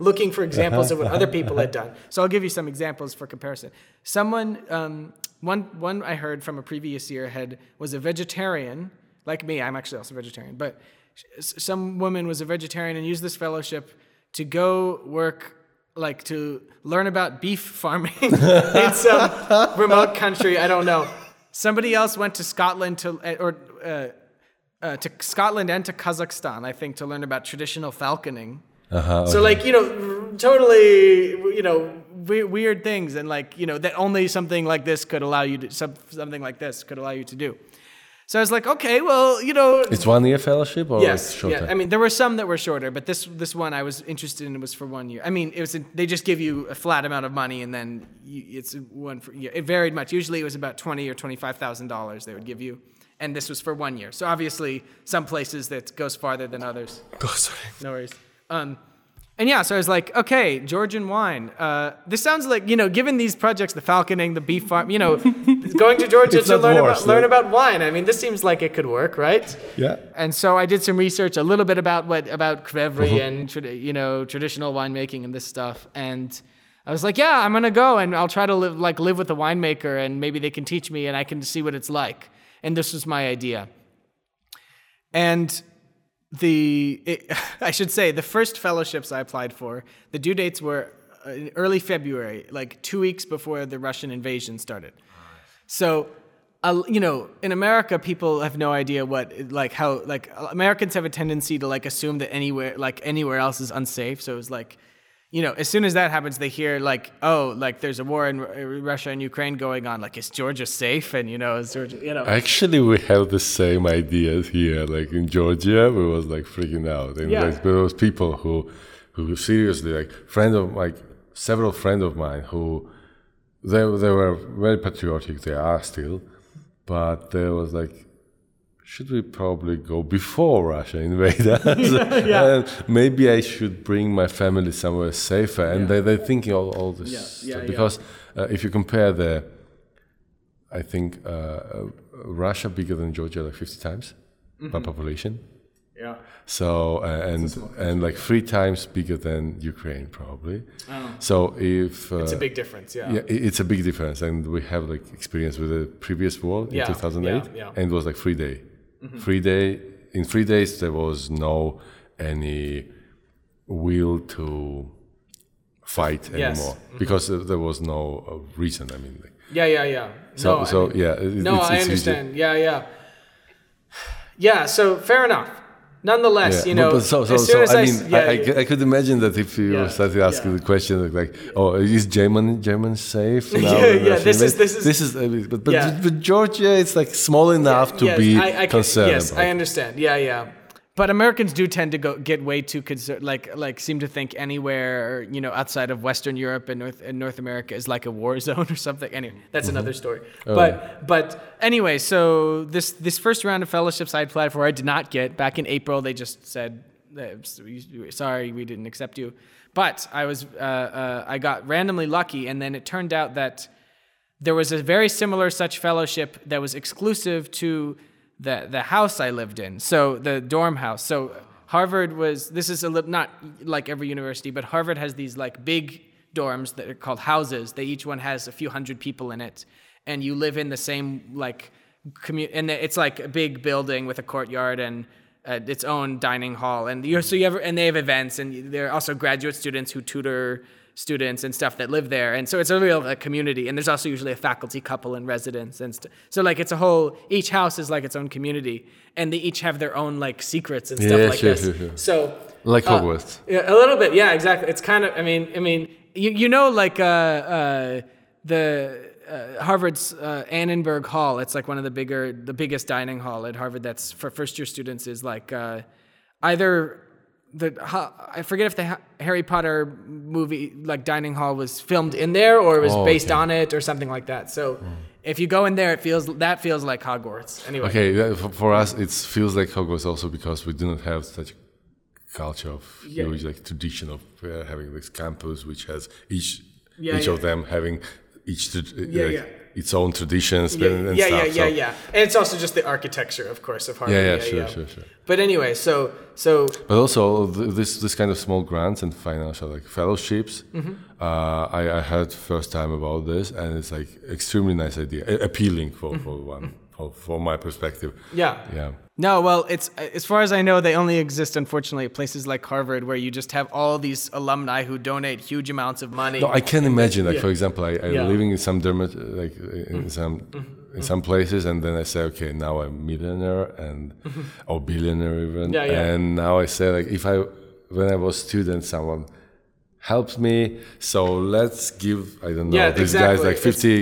looking for examples of what other people had done. So I'll give you some examples for comparison. Someone, one I heard from a previous year was a vegetarian. Like me, I'm actually also vegetarian, but some woman was a vegetarian and used this fellowship to go work, like to learn about beef farming in some remote country. I don't know. Somebody else went to Scotland to Scotland and to Kazakhstan, I think, to learn about traditional falconing. Uh-huh, so okay. Like, totally, weird things. And like, that only something like this could allow you to, something like this could allow you to do. So I was like, okay, well, It's 1 year fellowship or yes, it's shorter? Yeah. I mean, there were some that were shorter, but this one I was interested in was for 1 year. I mean, they just give you a flat amount of money and then it's one for a year. It varied much. Usually it was about $20,000 or $25,000 they would give you. And this was for 1 year. So obviously some places that goes farther than others. Oh, sorry. No worries. And yeah, so I was like, okay, Georgian wine. This sounds like, given these projects, the falconing, the beef farm, going to Georgia to learn about wine. I mean, this seems like it could work, right? Yeah. And so I did some research a little bit about kvevri and traditional winemaking and this stuff. And I was like, yeah, I'm gonna go and I'll try to live with a winemaker and maybe they can teach me and I can see what it's like. And this was my idea. And the first fellowships I applied for, the due dates were in early February, like 2 weeks before the Russian invasion started. So, in America, people have no idea Americans have a tendency to like assume that anywhere else is unsafe. So it was like, you know, as soon as that happens, they hear like, oh, like there's a war in Russia and Ukraine going on. Like, is Georgia safe? And, you know, is Georgia, you know. Actually, we have the same ideas here. Like in Georgia, we was like freaking out. And like, there was people who seriously, like several friends of mine who, they were very patriotic. They are still, but there was like, should we probably go before Russia invade us? Maybe I should bring my family somewhere safer. And they're thinking all this stuff. Because if you compare the, I think, Russia bigger than Georgia like 50 times by population. Yeah. So, and like 3 times bigger than Ukraine, probably. Oh. So if... it's a big difference, yeah. Yeah, it's a big difference. And we have like experience with the previous war in 2008. Yeah, yeah. And it was like 3 days. Mm-hmm. 3 days. In 3 days, there was no any will to fight anymore. Yes. Mm-hmm. Because there was no reason, I mean. Like, So, no, so I mean, I understand. Easy. Yeah, so fair enough. Nonetheless, you know, but I could imagine that if you started asking the question like, "Oh, is German safe?" Now but Georgia, it's like small enough to be concerned. Yes, about. I understand. Yeah. But Americans do tend to get way too concerned, like seem to think anywhere, you know, outside of Western Europe and North America is like a war zone or something. Anyway, that's another story. Oh. But anyway, so this first round of fellowships I applied for, I did not get. Back in April, they just said, sorry, we didn't accept you. But I was I got randomly lucky, and then it turned out that there was a very similar such fellowship that was exclusive to the house I lived in, so the dorm house. So Harvard was, this is not like every university, but Harvard has these like big dorms that are called houses. They each one has a few hundred people in it, and you live in the same like and it's like a big building with a courtyard and its own dining hall, and and they have events, and there are also graduate students who tutor students and stuff that live there, and so it's a real community. And there's also usually a faculty couple in residence, and so like it's a whole. Each house is like its own community, and they each have their own like secrets and stuff like this. Sure. So like Hogwarts, a little bit, exactly. It's kind of, I mean, you know, like the Harvard's Annenberg Hall. It's like one of the biggest dining hall at Harvard. That's for first year students. Is like either. I forget if the Harry Potter movie, like dining hall, was filmed in there or it was based on it or something like that. So if you go in there, it feels like Hogwarts. Anyway. Okay, for us, it feels like Hogwarts also because we do not have such a culture of huge like tradition of having this campus which has each of them having each its own traditions and stuff. Yeah. And it's also just the architecture, of course, of Harvard. Sure. But anyway, so. But also this kind of small grants and financial like fellowships. Mm-hmm. I heard first time about this, and it's like extremely nice idea, appealing for my perspective. Yeah. No, well, it's as far as I know, they only exist, unfortunately, at places like Harvard, where you just have all these alumni who donate huge amounts of money. No, I can imagine. Like for example, I'm living in some some places, and then I say, okay, now I'm millionaire or billionaire even, and now I say like, when I was student, someone helped me, so let's give, I don't know, these guys like 50K. I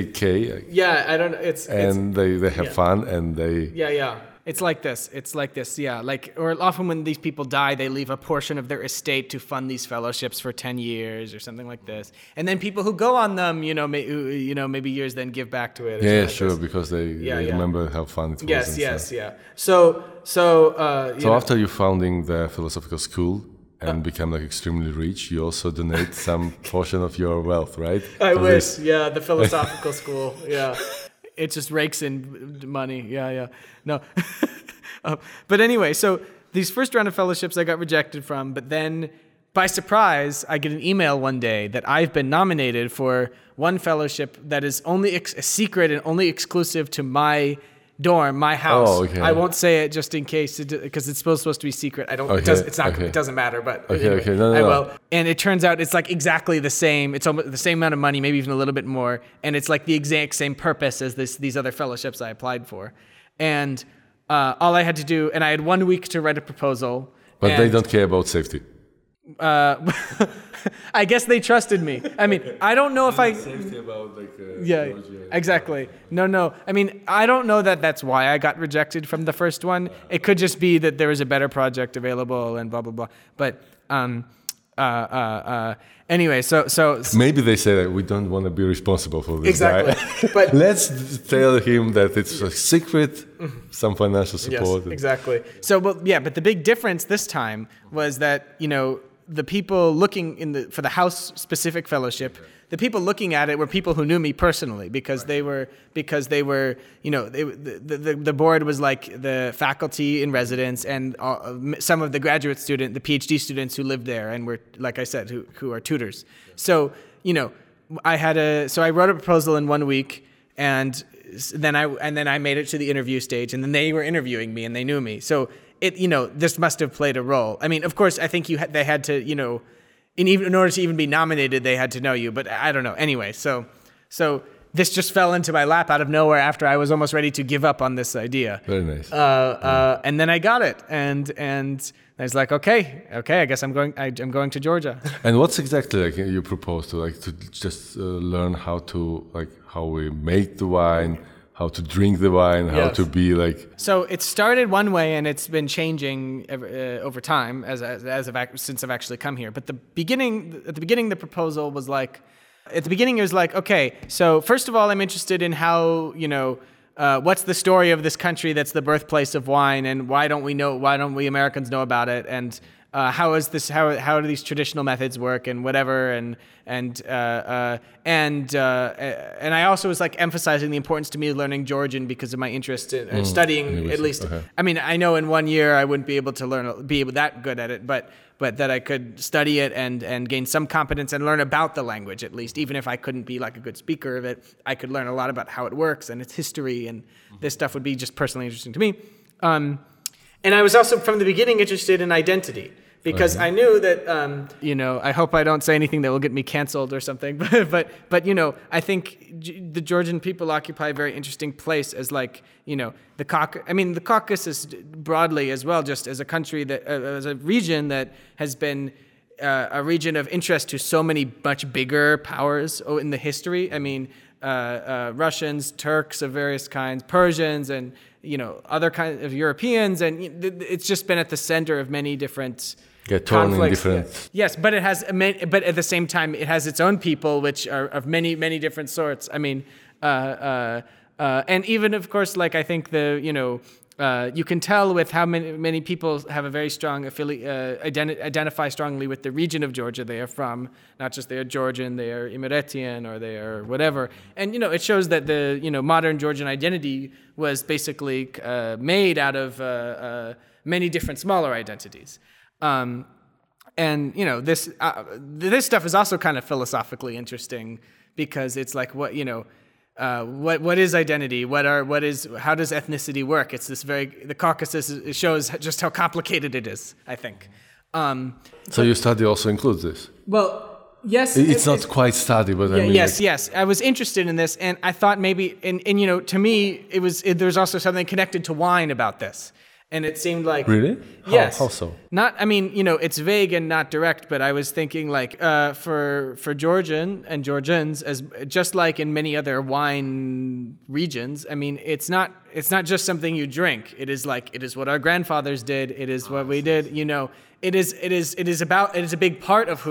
don't know. They have fun and they... Yeah. It's like this. Yeah. Like, or often when these people die, they leave a portion of their estate to fund these fellowships for 10 years or something like this. And then people who go on them, maybe years then give back to it. Because they remember how fun it was. Yes. So after you founding the philosophical school, and become like extremely rich, you also donate some portion of your wealth, right? I wish, the philosophical school, it just rakes in money, no. But anyway, so these first round of fellowships I got rejected from, but then by surprise, I get an email one day that I've been nominated for one fellowship that is only a secret and only exclusive to my dorm, my house. I won't say it just in case, because it's supposed to be secret. It doesn't matter, but anyway, I will. And it turns out it's like exactly the same. It's almost the same amount of money, maybe even a little bit more. And it's like the exact same purpose as these other fellowships I applied for. And all I had to do, and I had 1 week to write a proposal. But they don't care about safety. I guess they trusted me. I mean, okay. I don't know if I... Safety about, like, yeah, Georgia. Exactly. No. I mean, I don't know that that's why I got rejected from the first one. It could just be that there was a better project available and blah, blah, blah. But... anyway, so maybe they say that we don't want to be responsible for this guy. But let's tell him that it's a secret, some financial support. Yes, exactly. So, but the big difference this time was that, you know, the people looking for the house-specific fellowship, the people looking at it were people who knew me personally because they were, you know, the board was like the faculty in residence and some of the graduate student, the PhD students who lived there and were, like I said, who are tutors. Yeah. So, you know, I wrote a proposal in 1 week and then I made it to the interview stage and then they were interviewing me and they knew me. So it, you know, this must have played a role. I mean, of course, I think they had to, you know, in order to even be nominated, they had to know you. But I don't know. Anyway, so this just fell into my lap out of nowhere after I was almost ready to give up on this idea. Very nice. And then I got it, and I was like, okay, I guess I'm going to Georgia. And what's exactly like you propose to just learn how we make the wine? How to drink the wine, how to be like... So it started one way and it's been changing over time since I've actually come here. But at the beginning, the proposal was like... At the beginning, it was like, okay, so first of all, I'm interested in how, you know, what's the story of this country that's the birthplace of wine and why don't we Americans know about it? And how is this? How do these traditional methods work and whatever? And I also was like emphasizing the importance to me of learning Georgian because of my interest in studying at least. Okay. I mean, I know in 1 year I wouldn't be able to that good at it, but that I could study it and gain some competence and learn about the language at least. Even if I couldn't be like a good speaker of it, I could learn a lot about how it works and its history and this stuff would be just personally interesting to me. And I was also from the beginning interested in identity. Because I knew that, you know, I hope I don't say anything that will get me canceled or something. But you know, I think the Georgian people occupy a very interesting place as like, you know, the Caucasus broadly as well, just as a country that, as a region that has been a region of interest to so many much bigger powers in the history. I mean, Russians, Turks of various kinds, Persians, and, you know, other kinds of Europeans. And it's just been at the center of many different... Get torn conflicts. In different... Yes, but at the same time, it has its own people, which are of many, many different sorts. I mean, and even, of course, like I think you know, you can tell with how many people have a very strong identify strongly with the region of Georgia they are from, not just they are Georgian, they are Imeretian, or they are whatever. And, you know, it shows that the, you know, modern Georgian identity was basically made out of many different smaller identities. And, you know, this stuff is also kind of philosophically interesting because it's like what, you know, what is identity? How does ethnicity work? It's the Caucasus shows just how complicated it is, I think. So your study also includes this? Well, yes. It's not quite study, but yeah, I mean... Yes. I was interested in this, and I thought maybe... And you know, to me, there's also something connected to wine about this. And it seemed like... Really? Yes. How so? Not, I mean, you know, it's vague and not direct, but I was thinking like for Georgian and Georgians, as just like in many other wine regions, I mean, it's not just something you drink. It is what our grandfathers did. It is what we did, you know. It is a big part of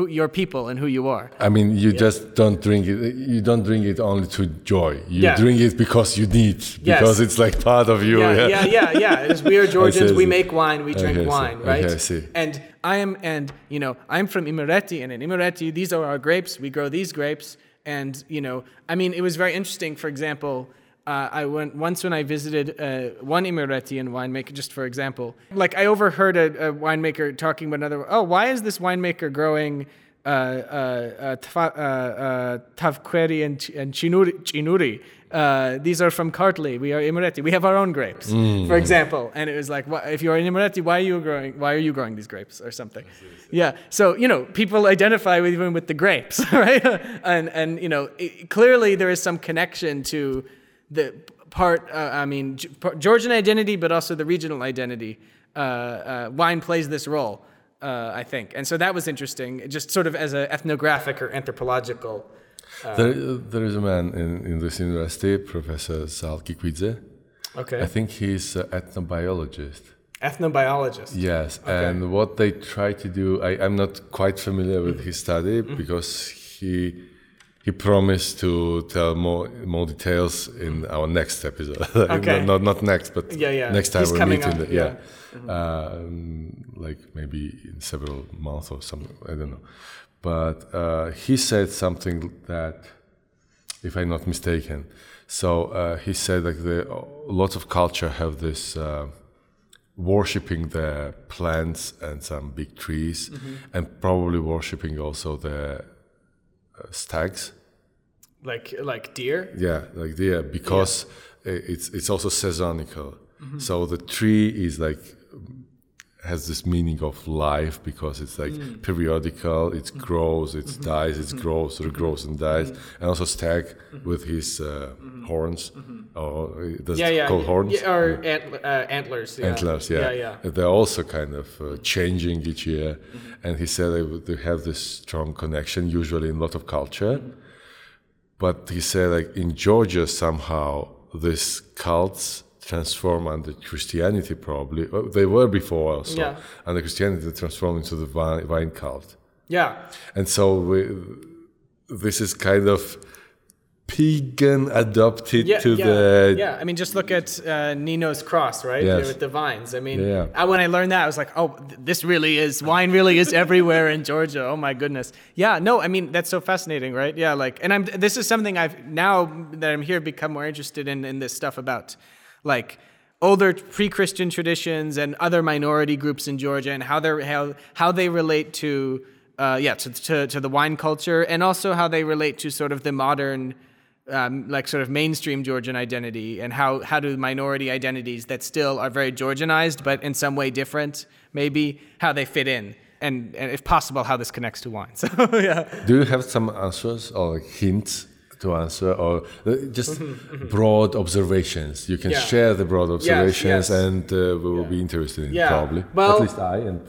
your people and who you are. I mean, you just don't drink it. You don't drink it only to joy. You drink it because you need, because it's like part of you. Yeah. As we are Georgians, we make wine, we drink wine, right? Okay, I see. And you know, I'm from Imereti, and in Imereti, these are our grapes. We grow these grapes, and you know, I mean, it was very interesting. For example. I visited one Imeretian winemaker, just for example. Like I overheard a winemaker talking about another. Oh, why is this winemaker growing Tavkveri and Chinuri? These are from Kartli. We are Imereti. We have our own grapes, for example. And it was like, if you are in Imereti, why are you growing these grapes or something? Yeah. So you know, people identify even with the grapes, right? And you know, clearly there is some connection to. The part, I mean, Georgian identity, but also the regional identity. Wine plays this role I think. And so that was interesting, just sort of as an ethnographic or anthropological. There is a man in this university, Professor Sal Kikwidze. Okay. I think he's an ethnobiologist. Ethnobiologist. Yes, okay. And what they try to do, I'm not quite familiar with his study because he promised to tell more details in our next episode. Okay. not next, but next time we meet. Like maybe in several months or something. I don't know. But he said something that, if I'm not mistaken, so he said that lots of culture have this worshipping the plants and some big trees, and probably worshipping also the stags, like deer. Yeah, like deer, because it's also seasonical. So the tree is like has this meaning of life because it's like periodical. It grows, it dies, it grows, regrows and dies. And also stag with his horns, or does it called horns? Yeah, or antlers. Yeah. Antlers, They're also kind of changing each year. And he said they have this strong connection, usually in a lot of culture. But he said like in Georgia somehow these cults transform under Christianity, probably. They were before also. Yeah. Under Christianity, they transformed into the vine cult. Yeah. And so this is kind of pagan adopted to the... Yeah, I mean, just look at Nino's cross, right? Yes. With the vines. I mean, when I learned that, I was like, oh, this really is... Wine really is everywhere in Georgia. Oh, my goodness. Yeah, no, I mean, that's so fascinating, right? Yeah, like... And this is something I've... Now that I'm here, become more interested in this stuff about... like older pre-Christian traditions and other minority groups in Georgia and how they relate to the wine culture and also how they relate to sort of the modern like sort of mainstream Georgian identity and how do minority identities that still are very Georgianized but in some way different maybe how they fit in and if possible how this connects to wine. So Do you have some answers or hints to answer or just broad observations? You can share the broad observations and we will be interested in probably. Well, at least I and I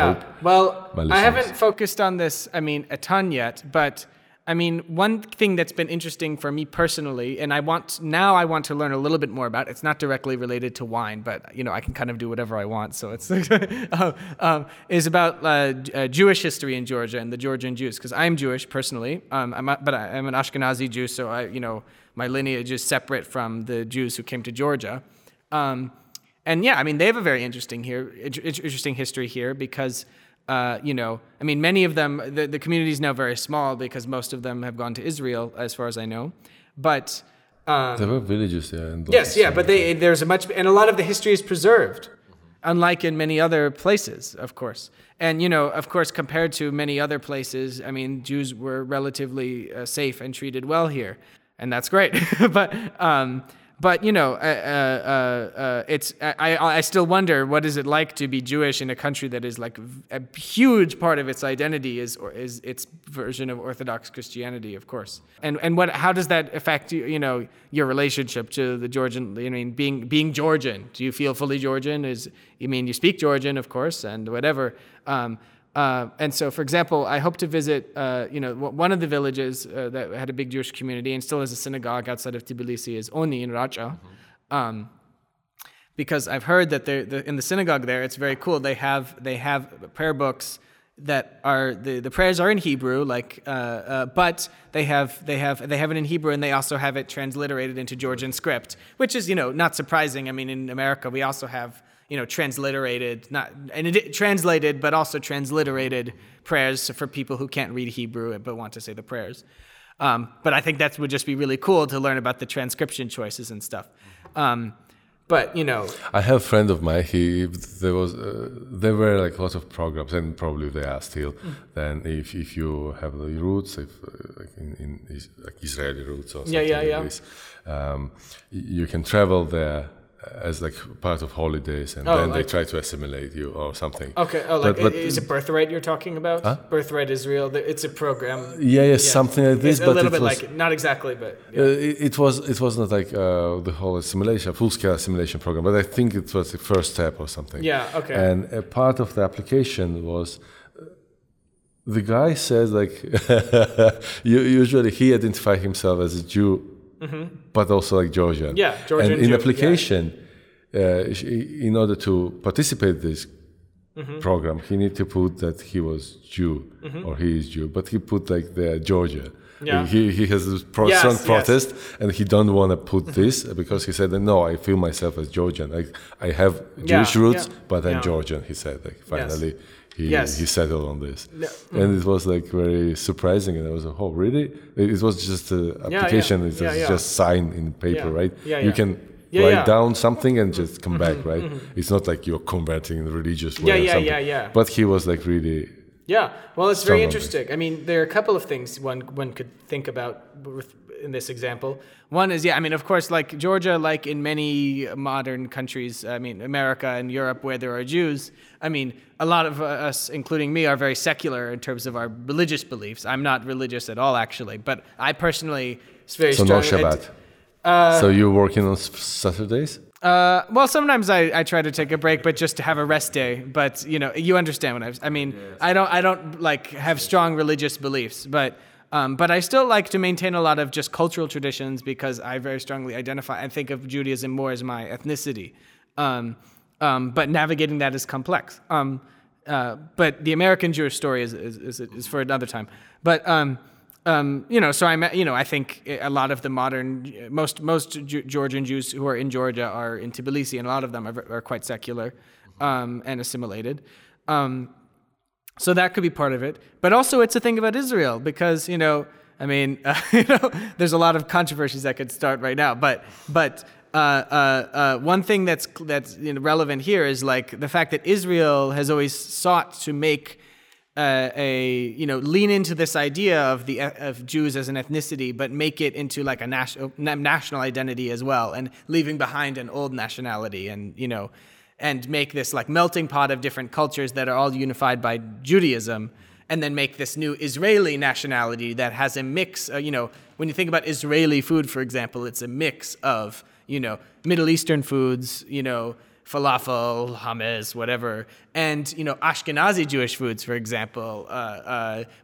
hope my listeners. I haven't focused on this, I mean, a ton yet, but I mean, one thing that's been interesting for me personally, and I want to learn a little bit more about, it's not directly related to wine, but, you know, I can kind of do whatever I want, so it's, is about Jewish history in Georgia and the Georgian Jews, because I'm Jewish personally, but I'm an Ashkenazi Jew, so my lineage is separate from the Jews who came to Georgia. And yeah, I mean, they have a very interesting history here because... I mean, many of them, the community is now very small because most of them have gone to Israel, as far as I know. But there were villages there. In yes, yeah, but there's and a lot of the history is preserved, unlike in many other places, of course. And of course, compared to many other places, I mean, Jews were relatively safe and treated well here, and that's great. It's. I still wonder what is it like to be Jewish in a country that is like a huge part of its identity is its version of Orthodox Christianity, of course. And how does that affect your relationship to the Georgian? I mean, being Georgian, do you feel fully Georgian? You speak Georgian, of course, and whatever. And so, for example, I hope to visit, one of the villages that had a big Jewish community and still has a synagogue outside of Tbilisi is Oni in Racha, because I've heard that in the synagogue there it's very cool. They have prayer books that are the prayers are in Hebrew, but they have it in Hebrew and they also have it transliterated into Georgian script, which is not surprising. I mean, in America we also have. Transliterated, translated, but also transliterated prayers for people who can't read Hebrew but want to say the prayers. But I think that would just be really cool to learn about the transcription choices and stuff. I have a friend of mine. There were like a lot of programs, and probably they are still. Then, if you have the roots, like Israeli roots or something like this, you can travel there. as like part of holidays, and then like, they try to assimilate you or something. Okay, but is it birthright you're talking about? Huh? Birthright is real. It's a program. Yeah, something like this. But a little bit was, like, not exactly, but yeah. It was not like the whole assimilation, full-scale assimilation program, but I think it was the first step or something. Yeah, okay. And a part of the application was. The guy says, like, usually he identified himself as a Jew, mm-hmm. but also like Georgian. Yeah, Georgian. And in Jew, application, in order to participate in this mm-hmm. program, he needed to put that he was Jew mm-hmm. or he is Jew, but he put like the Georgia. Yeah. He has this strong protest, and he don't want to put this because he said, no, I feel myself as Georgian. I have Jewish roots, but I'm Georgian, he said, like, finally. Yes. He settled on this, and it was like very surprising. And I was like, "Oh, really?" It was just an application. It's just sign in paper, right? Yeah, you can write down something and just come back, right? Mm-hmm. It's not like you're converting in a religious way. Yeah. But he was like really. Yeah, well, it's very interesting. I mean, there are a couple of things one could think about in this example. One is, I mean, of course, like Georgia, like in many modern countries, I mean, America and Europe, where there are Jews, I mean, a lot of us, including me, are very secular in terms of our religious beliefs. I'm not religious at all, actually, but I personally... So no Shabbat. So you're working on Saturdays? Well, sometimes I try to take a break, but just to have a rest day. But you understand what I mean. Yes. I don't like have strong religious beliefs, but I still like to maintain a lot of just cultural traditions because I very strongly identify and think of Judaism more as my ethnicity. But navigating that is complex. But the American Jewish story is for another time. But. So I think a lot of the modern, most Georgian Jews who are in Georgia are in Tbilisi, and a lot of them are quite secular and assimilated. So that could be part of it. But also it's a thing about Israel because, there's a lot of controversies that could start right now. But one thing that's relevant here is like the fact that Israel has always sought to make lean into this idea of Jews as an ethnicity, but make it into like a national identity as well, and leaving behind an old nationality, and make this like melting pot of different cultures that are all unified by Judaism, and then make this new Israeli nationality that has a mix. When you think about Israeli food, for example, it's a mix of Middle Eastern foods, falafel, hummus, whatever, and Ashkenazi Jewish foods, for example,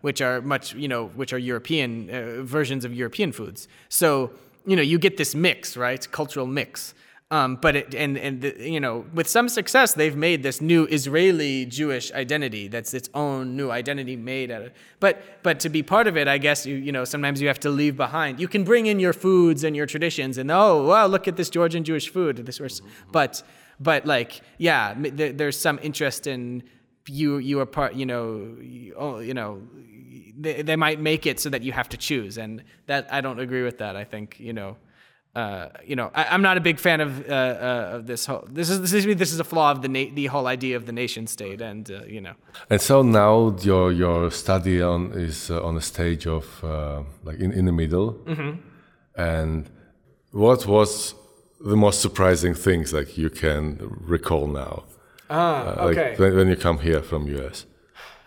which are much which are European versions of European foods. So you get this mix, right? Cultural mix. But with some success, they've made this new Israeli Jewish identity that's its own new identity made out of. But to be part of it, I guess you sometimes you have to leave behind. You can bring in your foods and your traditions, and look at this Georgian Jewish food, this was, But there's some interest in you are part, they might make it so that you have to choose, and that I don't agree with that. I think, I'm not a big fan of this whole. This is a flaw of the whole idea of the nation state, and. And so now your study is on a stage of in the middle, mm-hmm. and what was. The most surprising things like you can recall now, okay. Like when you come here from US,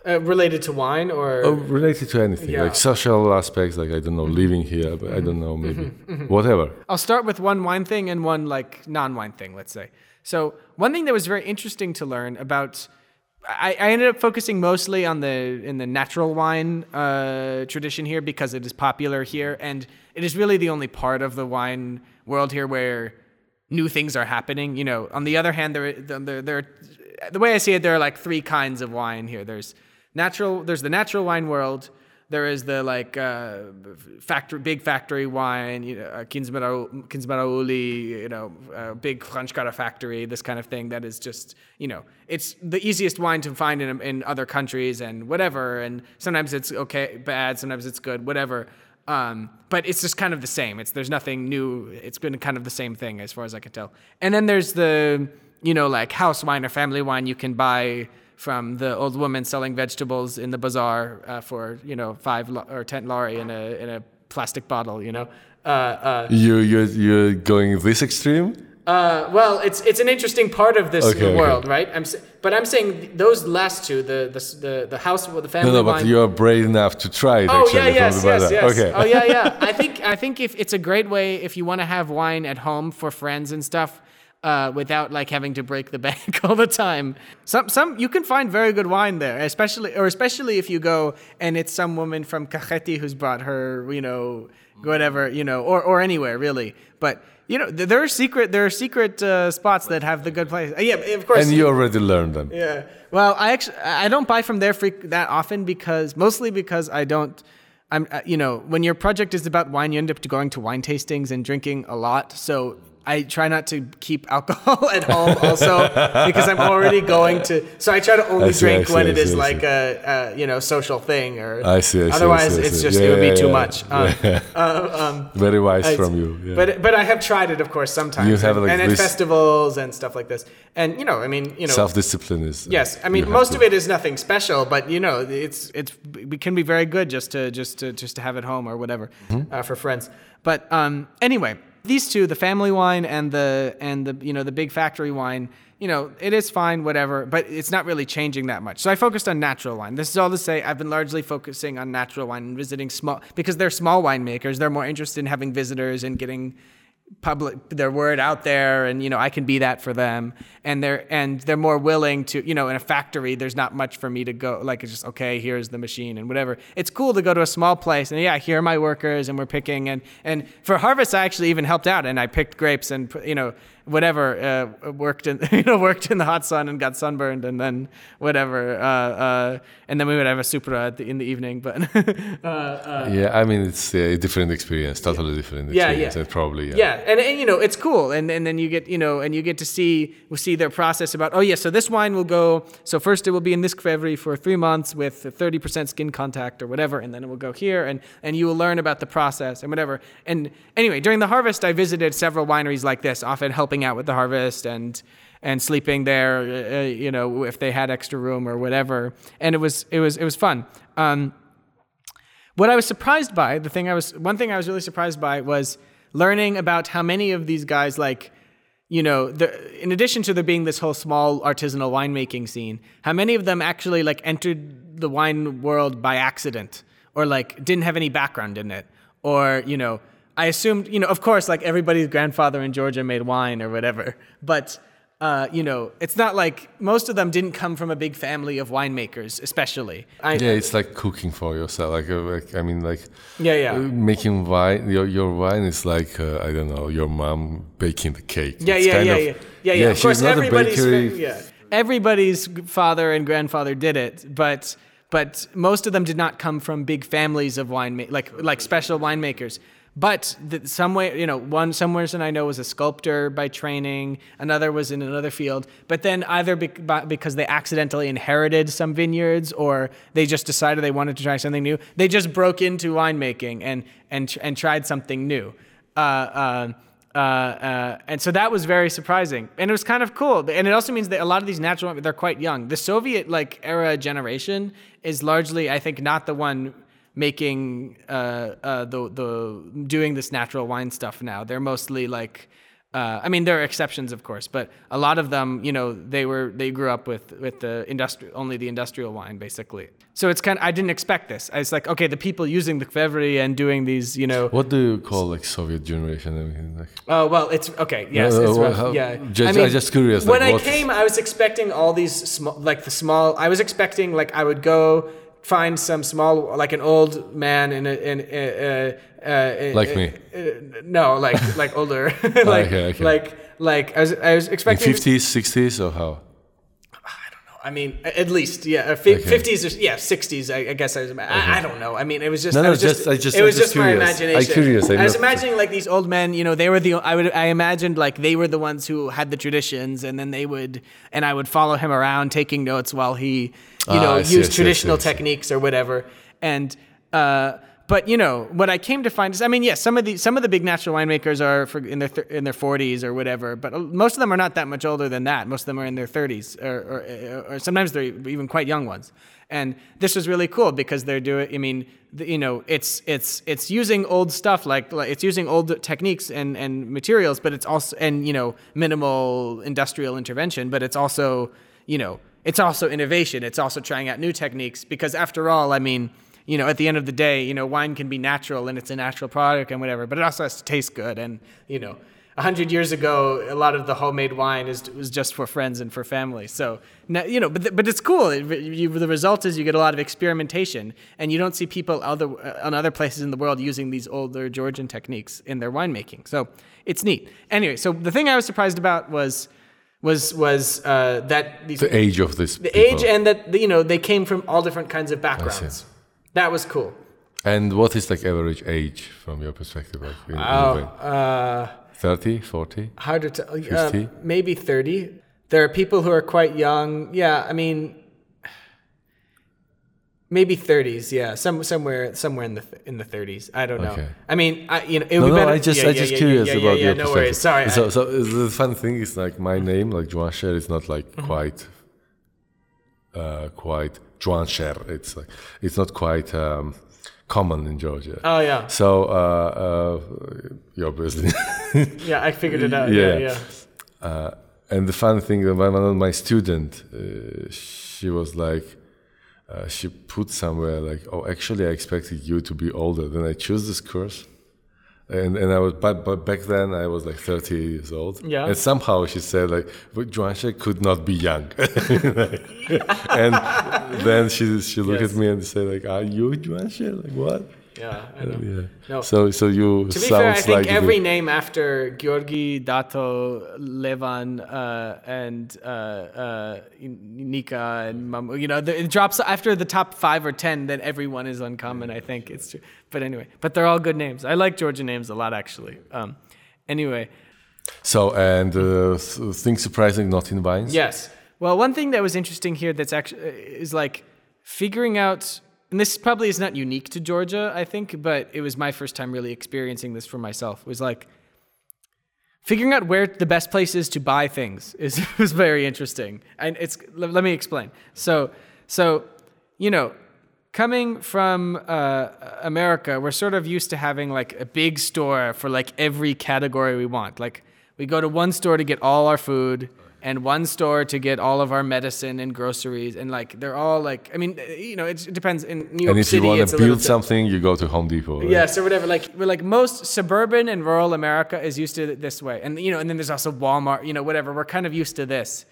related to wine or related to anything like social aspects, like I don't know, living here, but mm-hmm. I don't know, maybe mm-hmm. whatever. I'll start with one wine thing and one like non-wine thing. Let's say so. One thing that was very interesting to learn about, I ended up focusing mostly on the natural wine tradition here because it is popular here, and it is really the only part of the wine world here where new things are happening. On the other hand, the way I see it, there are like three kinds of wine here. There's the natural wine world. There is the like big factory wine, Kinsmarauli, big Franschkara factory, this kind of thing. That is just it's the easiest wine to find in other countries and whatever. And sometimes it's okay, bad. Sometimes it's good, whatever. But it's just kind of the same. There's nothing new. It's been kind of the same thing as far as I can tell. And then there's the, like house wine or family wine you can buy from the old woman selling vegetables in the bazaar for, 5 or 10 lari in a plastic bottle. You're going this extreme? Well, it's an interesting part of this world, right? But I'm saying those last two, the house with the family. No, but you're brave enough to try it. Yes. Okay. I think if it's a great way if you want to have wine at home for friends and stuff, without like having to break the bank all the time. Some you can find very good wine there, especially if you go and it's some woman from Kakheti who's brought her, whatever, or anywhere really, but. There are secret spots that have the good place. Yeah, of course. And you already learned them. Yeah. Well, I don't buy from there that often because I don't. When your project is about wine, you end up going to wine tastings and drinking a lot. So I try not to keep alcohol at home also because I'm already going to. So I try to only drink when it is like a social thing or. Otherwise, it's just it would be too much. Very wise from you. Yeah. But I have tried it, of course, sometimes. You have and at festivals and stuff like this. And self-discipline is. Yes, most of it is nothing special, but it can be very good just to have at home or whatever for friends. But anyway. These two, the family wine and the big factory wine, it is fine, whatever, but it's not really changing that much. So I focused on natural wine. This is all to say I've been largely focusing on natural wine and visiting because they're small winemakers. They're more interested in having visitors and getting their word out there, and I can be that for them. And they're more willing to, in a factory, there's not much for me to go. Like it's just okay, here's the machine and whatever. It's cool to go to a small place and here are my workers and we're picking. And for harvest, I actually even helped out and I picked grapes and whatever worked in the hot sun and got sunburned and then whatever and then we would have a supra in the evening. But it's a different experience, different experience. Probably. And it's cool, and then you get and you get to see their process about so this wine will go. So first it will be in this kvevri for 3 months with 30% skin contact or whatever, and then it will go here, and you will learn about the process and whatever. And anyway, during the harvest, I visited several wineries like this, often helping out with the harvest and sleeping there, if they had extra room or whatever. And it was fun. What I was surprised by, one thing I was really surprised by was learning about how many of these guys, in addition to there being this whole small artisanal winemaking scene, how many of them actually entered the wine world by accident or didn't have any background in it, or, I assumed, of course, everybody's grandfather in Georgia made wine or whatever. But, it's not most of them didn't come from a big family of winemakers, especially. It's like cooking for yourself. Making wine. Your wine is your mom baking the cake. Yeah. Of course, everybody's father and grandfather did it, but most of them did not come from big families of wine, like special winemakers. But some person I know was a sculptor by training, another was in another field, but then either because they accidentally inherited some vineyards or they just decided they wanted to try something new, they just broke into winemaking and tried something new. And so that was very surprising. And it was kind of cool. And it also means that a lot of these natural wine, they're quite young. The Soviet era generation is largely, I think, not the one making doing this natural wine stuff now. They're mostly there are exceptions, of course, but a lot of them, they grew up with only the industrial wine basically. So it's I didn't expect this. I was the people using the kvevri and doing these, What do you call Soviet generation? It's okay. Yes, it's rough. I'm just curious. When I came, I was expecting all these I would go find some small, an old man me. No, like older, okay. I was expecting 50s, 60s, or how? I don't know. At least 50s or 60s. I guess I was. I don't know. It was just. No, it was just my imagination. I'm curious. I was imagining these old men. They were the. I imagined they were the ones who had the traditions, and then they would, and I would follow him around taking notes while he. Use traditional techniques or whatever. And But you know what I came to find is, I mean, yes, some of the big natural winemakers are in their 40s or whatever, but most of them are not that much older than that. Most of them are in their 30s, or sometimes they're even quite young ones. And this is really cool because they're doing, I mean, you know, it's using old stuff, like it's using old techniques and materials, but it's also, and you know, minimal industrial intervention, but it's also, you know, it's also innovation. It's also trying out new techniques because, after all, I mean, you know, at the end of the day, you know, wine can be natural and it's a natural product and whatever, but it also has to taste good. And, you know, 100 years ago, a lot of the homemade wine was just for friends and for family. So, you know, but it's cool. The result is you get a lot of experimentation, and you don't see people on other places in the world using these older Georgian techniques in their winemaking. So it's neat. Anyway, so the thing I was surprised about was that these, the age of this, the people. Age, and that, you know, they came from all different kinds of backgrounds. That was cool. And what is like average age from your perspective? Like, in 30, 40? Harder to 50? Maybe 30. There are people who are quite young. Yeah, I mean, maybe 30s. Yeah, somewhere in the 30s. I don't know. Okay. I mean, it would be better. I just curious about your perspective. No worries. Sorry. So the fun thing is, like, my name, like Juansher, is not like quite Juansher. It's like, it's not quite common in Georgia. Oh yeah. So you're obviously. Yeah, I figured it out. Yeah. And the fun thing, my student, she was like, she put somewhere like, oh, actually, I expected you to be older. Then I chose this course, and I was, but back then I was like 30 years old. Yeah. And somehow she said like, but Juansher could not be young. And then she looked at me and said like, are you Juansher? Like, what? Yeah, I know. Yeah. No. So you. To be fair, I think like every name after Georgi, Dato, Levan, and Nika, and Mamu, you know, it drops after the top 5 or 10. Then everyone is uncommon. Yeah, I think it's true. But anyway, they're all good names. I like Georgian names a lot, actually. Anyway. So, and things surprising, not in wines. Yes. Well, one thing that was interesting here that's actually is like figuring out. And this probably is not unique to Georgia, I think, but it was my first time really experiencing this for myself. It was like figuring out where the best place is to buy things was very interesting. And let me explain. So, you know, coming from America, we're sort of used to having like a big store for like every category we want. Like we go to one store to get all our food, and one store to get all of our medicine and groceries, and like they're all like, I mean, you know, it depends. In New York City, and if you want to build something, you go to Home Depot. Right? Yes, or whatever. Like we're like most suburban and rural America is used to this way, and you know, and then there's also Walmart, you know, whatever. We're kind of used to this.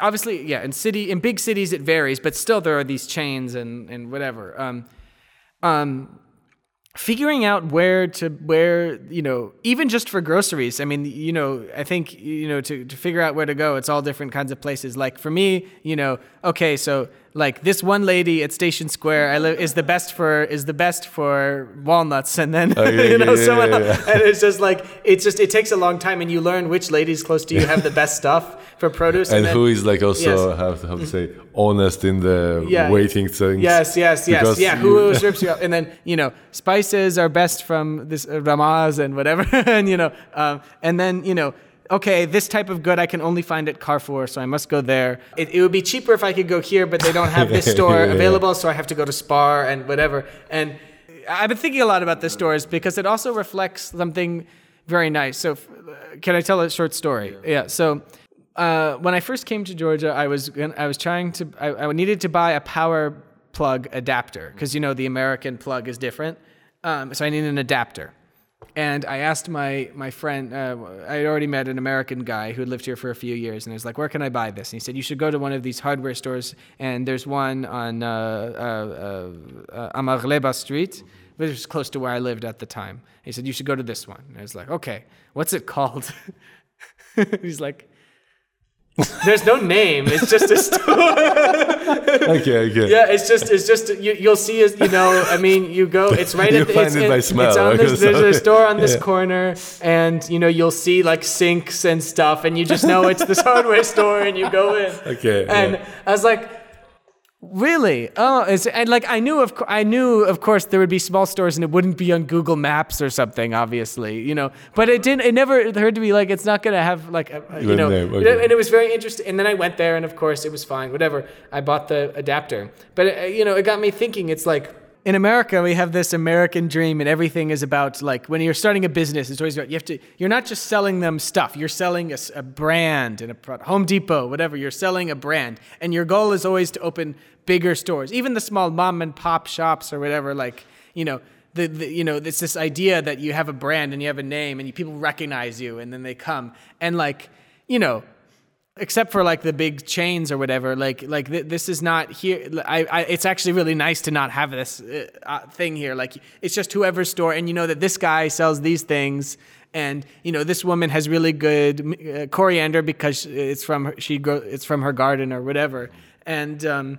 Obviously, yeah. In big cities, it varies, but still there are these chains and whatever. Figuring out where, you know, even just for groceries. I mean, you know, I think, you know, to figure out where to go, it's all different kinds of places. Like for me, you know, okay, so like this one lady at Station Square is the best for walnuts, and then someone else. And it's just like it takes a long time, and you learn which ladies close to you have the best stuff for produce, and then, who is like also have to say honest in the waiting things. Yes. Yeah, who strips you up, and then you know spices are best from this Ramaz and whatever, and you know, and then you know. Okay, this type of good I can only find at Carrefour, so I must go there. It would be cheaper if I could go here, but they don't have this store available, so I have to go to Spar and whatever. And I've been thinking a lot about the stores because it also reflects something very nice. So can I tell a short story? Yeah. So when I first came to Georgia, I needed to buy a power plug adapter because, you know, the American plug is different. So I needed an adapter. And I asked my friend, I had already met an American guy who had lived here for a few years, and I was like, where can I buy this? And he said, you should go to one of these hardware stores, and there's one on Amarleba Street, which was close to where I lived at the time. He said, you should go to this one. And I was like, okay, what's it called? He's like, there's no name. It's just a store. Okay. Yeah, it's just. You'll see. You know, I mean, you go. It's right at the. There's a store on this corner, and you know, you'll see like sinks and stuff, and you just know it's this hardware store, and you go in. Okay. And I was like, Really? Oh, and like I knew, of course, there would be small stores, and it wouldn't be on Google Maps or something, obviously, you know. But it didn't. It never occurred to me like it's not gonna have like you know. Okay. And it was very interesting. And then I went there, and of course, it was fine. Whatever. I bought the adapter, but it got me thinking. It's like, in America, we have this American dream, and everything is about, like, when you're starting a business, it's always about, you're not just selling them stuff, you're selling a brand and a product, Home Depot, whatever, you're selling a brand, and your goal is always to open bigger stores, even the small mom and pop shops or whatever, like, it's this idea that you have a brand and you have a name and people recognize you and then they come and except for like the big chains or whatever, this is not here. It's actually really nice to not have this thing here. Like, it's just whoever's store, and you know that this guy sells these things, and this woman has really good coriander because it's from her garden or whatever. And this is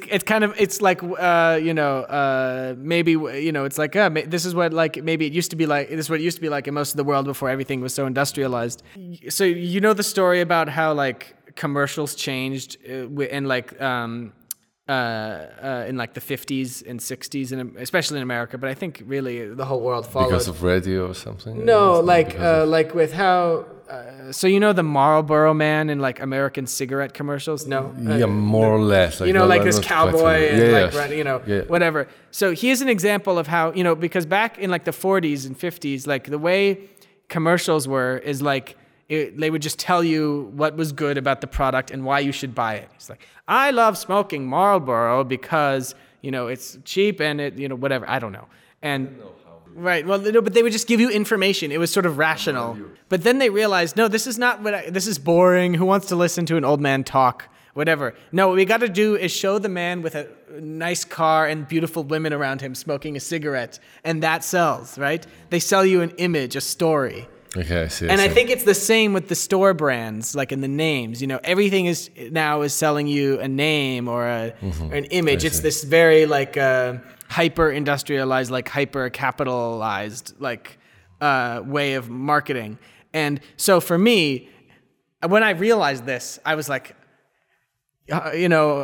what it used to be like in most of the world before everything was so industrialized. So the story about how commercials changed in the 50s and 60s, and especially in America, but I think really the whole world followed because of radio or something. No, with how. So the Marlboro Man in American cigarette commercials? No. Yeah, more or less. This cowboy and whatever. So here's an example of how, because back in the 40s and 50s, the way commercials were is they would just tell you what was good about the product and why you should buy it. It's like, I love smoking Marlboro because, it's cheap and it, whatever. I don't know. And right. Well, but they would just give you information. It was sort of rational. But then they realized, no, this is not this is boring. Who wants to listen to an old man talk? Whatever. No, what we got to do is show the man with a nice car and beautiful women around him smoking a cigarette, and that sells, right? They sell you an image, a story. Okay, I see. And I think it's the same with the store brands, in the names. Everything is now selling you a name or or an image. It's this very hyper industrialized, hyper capitalized, way of marketing. And so for me, when I realized this, I was like, Dato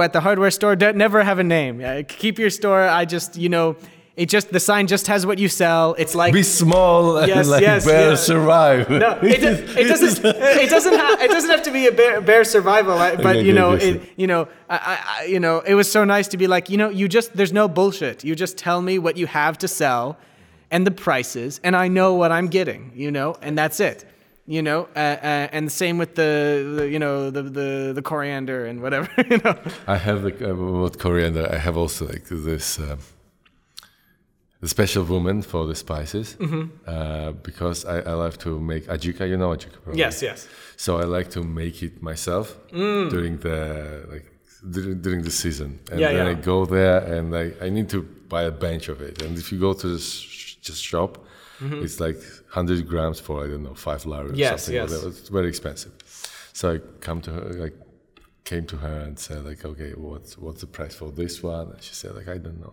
at the hardware store never have a name. Keep your store. The sign just has what you sell. It's like, be small and bear survive. No, it doesn't have to be a bear survival. But it was so nice to be there's no bullshit. You just tell me what you have to sell, and the prices, and I know what I'm getting. And that's it. And the same with the coriander and whatever. I have with coriander. I have also this. The special woman for the spices, because I love to make ajika. You know ajika, probably. Yes. So I like to make it myself during the during the season, and I go there and I need to buy a bunch of it. And if you go to the shop, it's 100 grams for $5 or something. Yes. It's very expensive. So I came to her and said okay, what's the price for this one? And she said I don't know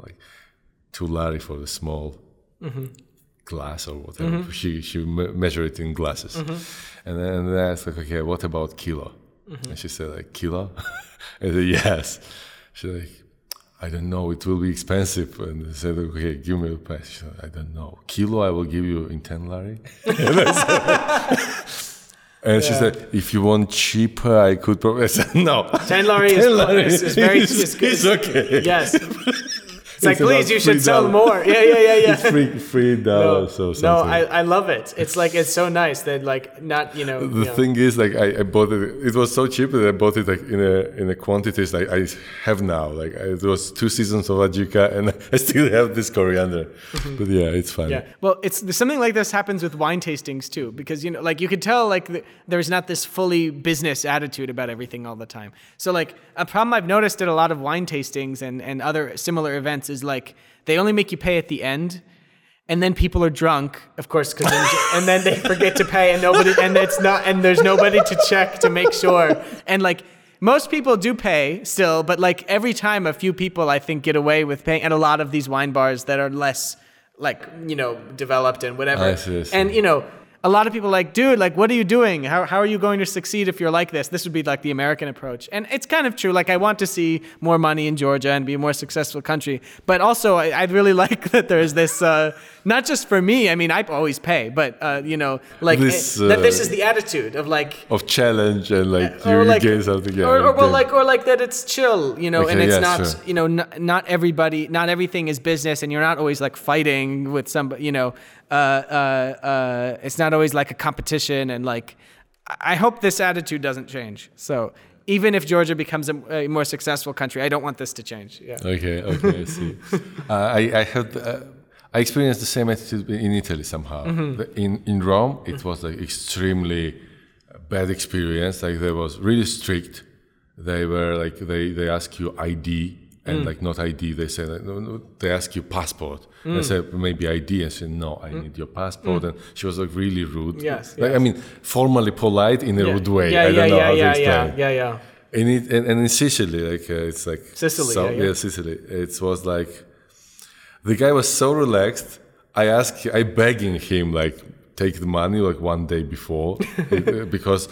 $2 for the small glass or whatever. She measured it in glasses, and then I asked okay, what about kilo? And she said kilo. I said yes. She's I don't know, it will be expensive. And I said okay, give me the price. She said, I don't know, kilo I will give you in 10 lari. And she said, if you want cheaper, I could probably. I said no. 10 lari is very good. It's okay. Yes. It's please, you should sell more. Yeah. It's $3 or something. No, I love it. It's it's so nice that not, The thing is, I bought it. It was so cheap that I bought it in a quantities I have now. It was 2 seasons of ajika, and I still have this coriander. But it's fine. Yeah. Well, it's something like this happens with wine tastings too, because you could tell there's not this fully business attitude about everything all the time. So a problem I've noticed at a lot of wine tastings and other similar events is they only make you pay at the end, and then people are drunk, of course, and then they forget to pay, and there's nobody to check to make sure, and most people do pay still, but every time a few people I think get away with paying at a lot of these wine bars that are less developed and whatever. I see. And a lot of people like, dude, like, what are you doing? How are you going to succeed if you're like this? This would be like the American approach. And it's kind of true. Like, I want to see more money in Georgia and be a more successful country. But also, I'd really like that there's this, not just for me, I mean, I always pay, but, you know, like, this, that this is the attitude of like... Of challenge and like, you like, gain something. Yeah, or like that it's chill, you know, okay, and it's you know, not everybody, not everything is business, and you're not always like fighting with somebody, you know. It's not always like a competition, and like, I hope this attitude doesn't change. So even if Georgia becomes a more successful country, I don't want this to change. Yeah. Okay, I see. I experienced the same attitude in Italy somehow. Mm-hmm. In Rome, it was like extremely bad experience. Like, they was really strict. They were like, they ask you ID. And like, not ID, they say, like, no, they ask you passport. Mm. They say, maybe ID. And she said, no, I need your passport. Mm. And she was like really rude. Yes, like, yes. I mean, formally polite in a rude way. I don't know how to explain. And in Sicily, like, it's like... Sicily, so, yeah. Yeah, Sicily. It was like, the guy was so relaxed. I begging him, like, take the money like one day before because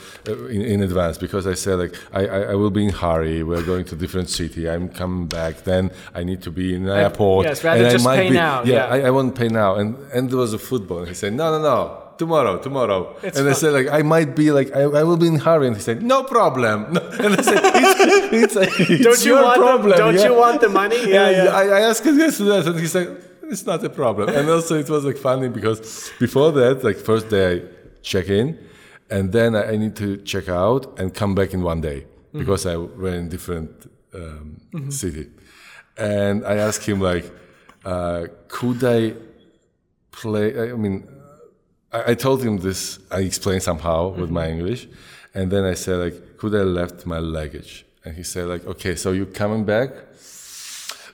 in advance, because I said like I will be in hurry, we're going to different city, I'm coming back, then I need to be in the airport. Yes, rather and just I might pay now. Yeah, I won't pay now. And there was a football, and he said no. Tomorrow. It's and fun. I said, like, I might be like, I will be in a hurry. And he said, no problem. And I said, it's your problem. Don't you want the money? Yeah. I asked him yes to that, and he said, it's not a problem. And also it was like funny because before that, like, first day I check in, and then I need to check out and come back in one day because I were in different city. And I asked him like, could I play? I mean, I told him this. I explained somehow with my English, and then I said like, could I left my luggage? And he said like, okay, so you're coming back.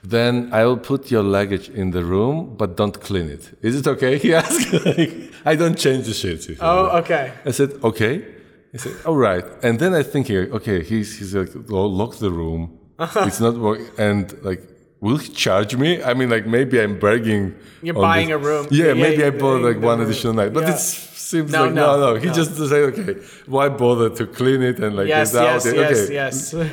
Then I will put your luggage in the room, but don't clean it. Is it okay? He asked. Like, I don't change the sheets. Oh, okay. I said, okay. He said, all right. And then I think, okay, he's like, lock the room. It's not working. And like, will he charge me? I mean, like, maybe I'm begging. You're buying a room. Yeah, maybe I bought like one additional night. But it seems like, no. He just said, okay, why bother to clean it and like, yes.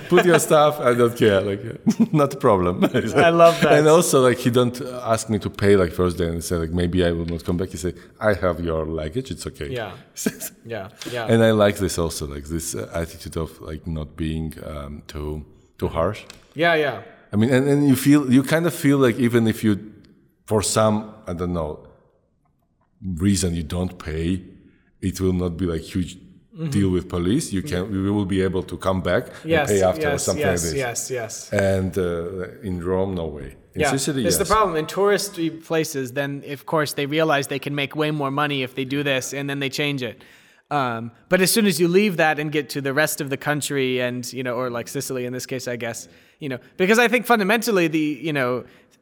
Put your stuff, I don't care. Like, not a problem. I love that. And also, like, he don't ask me to pay like first day and say, like, maybe I will not come back. He said, I have your luggage, it's okay. Yeah. And I like this also, like, this attitude of like not being too harsh. Yeah. I mean, and you kind of feel like even if you, for some, I don't know, reason you don't pay, it will not be like huge deal with police. We will be able to come back and pay after or something like this. Yes. And in Rome, no way. Sicily, it's the problem. In touristy places, then, of course, they realize they can make way more money if they do this, and then they change it. But as soon as you leave that and get to the rest of the country and, you know, or like Sicily in this case, I guess, you know, because I think fundamentally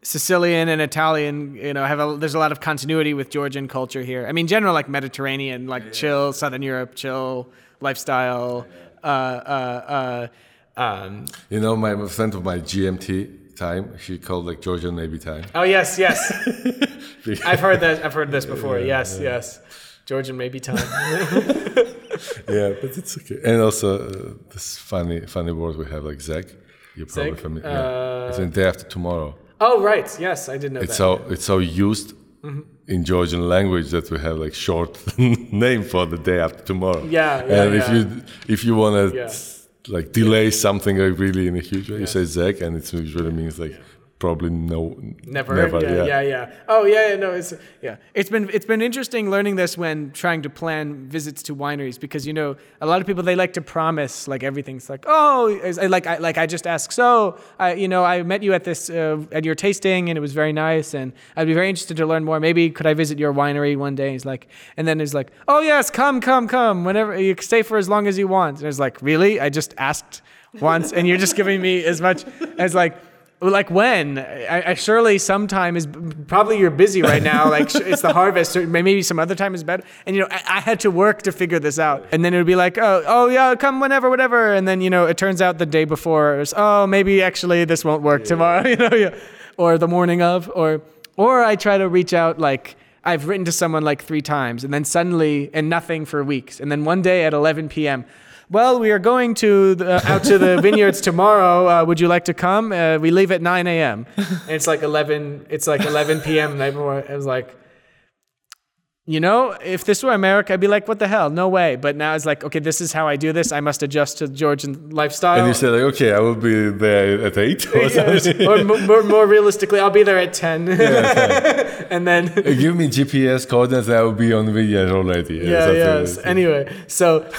Sicilian and Italian, you know, there's a lot of continuity with Georgian culture here. I mean, general, like Mediterranean, like chill, Southern Europe, chill lifestyle. You know, my friend of my GMT time, she called like Georgian maybe time. Oh, yes. I've heard this before. Yes. Georgian maybe time. Yeah, but it's okay. And also this funny word we have like zeg. You're probably familiar. It's the day after tomorrow. Oh, right. Yes, I didn't know that. It's so used in Georgian language that we have like short name for the day after tomorrow. Yeah. And if you want to like delay something like really in a huge way, you say zeg, and it really means like. Probably never. It's been interesting learning this when trying to plan visits to wineries, because, you know, a lot of people, they like to promise like everything's like, I just ask, I met you at this at your tasting and it was very nice and I'd be very interested to learn more, maybe could I visit your winery one day? And then he's like oh yes, come whenever, you stay for as long as you want. And it's like, really? I just asked once and you're just giving me as much as like. Like when? I surely sometime is probably you're busy right now. Like it's the harvest. Or maybe some other time is better. And, you know, I had to work to figure this out. And then it would be like, oh, come whenever, whatever. And then, you know, it turns out the day before is, oh, maybe actually this won't work tomorrow, you know, or the morning of, or I try to reach out like, I've written to someone like 3 times and then suddenly, and nothing for weeks. And then one day at 11 p.m., well, we are going to out to the vineyards tomorrow. Would you like to come? We leave at 9 a.m. And it's like 11. It's like 11 p.m. And I was like, you know, if this were America, I'd be like, what the hell? No way. But now it's like, okay, this is how I do this. I must adjust to Georgian lifestyle. And you said, like, okay, I will be there at 8 or something. Or more realistically, I'll be there at 10. Yeah, and then give me GPS coordinates. I will be on the vineyard already. Anyway, so.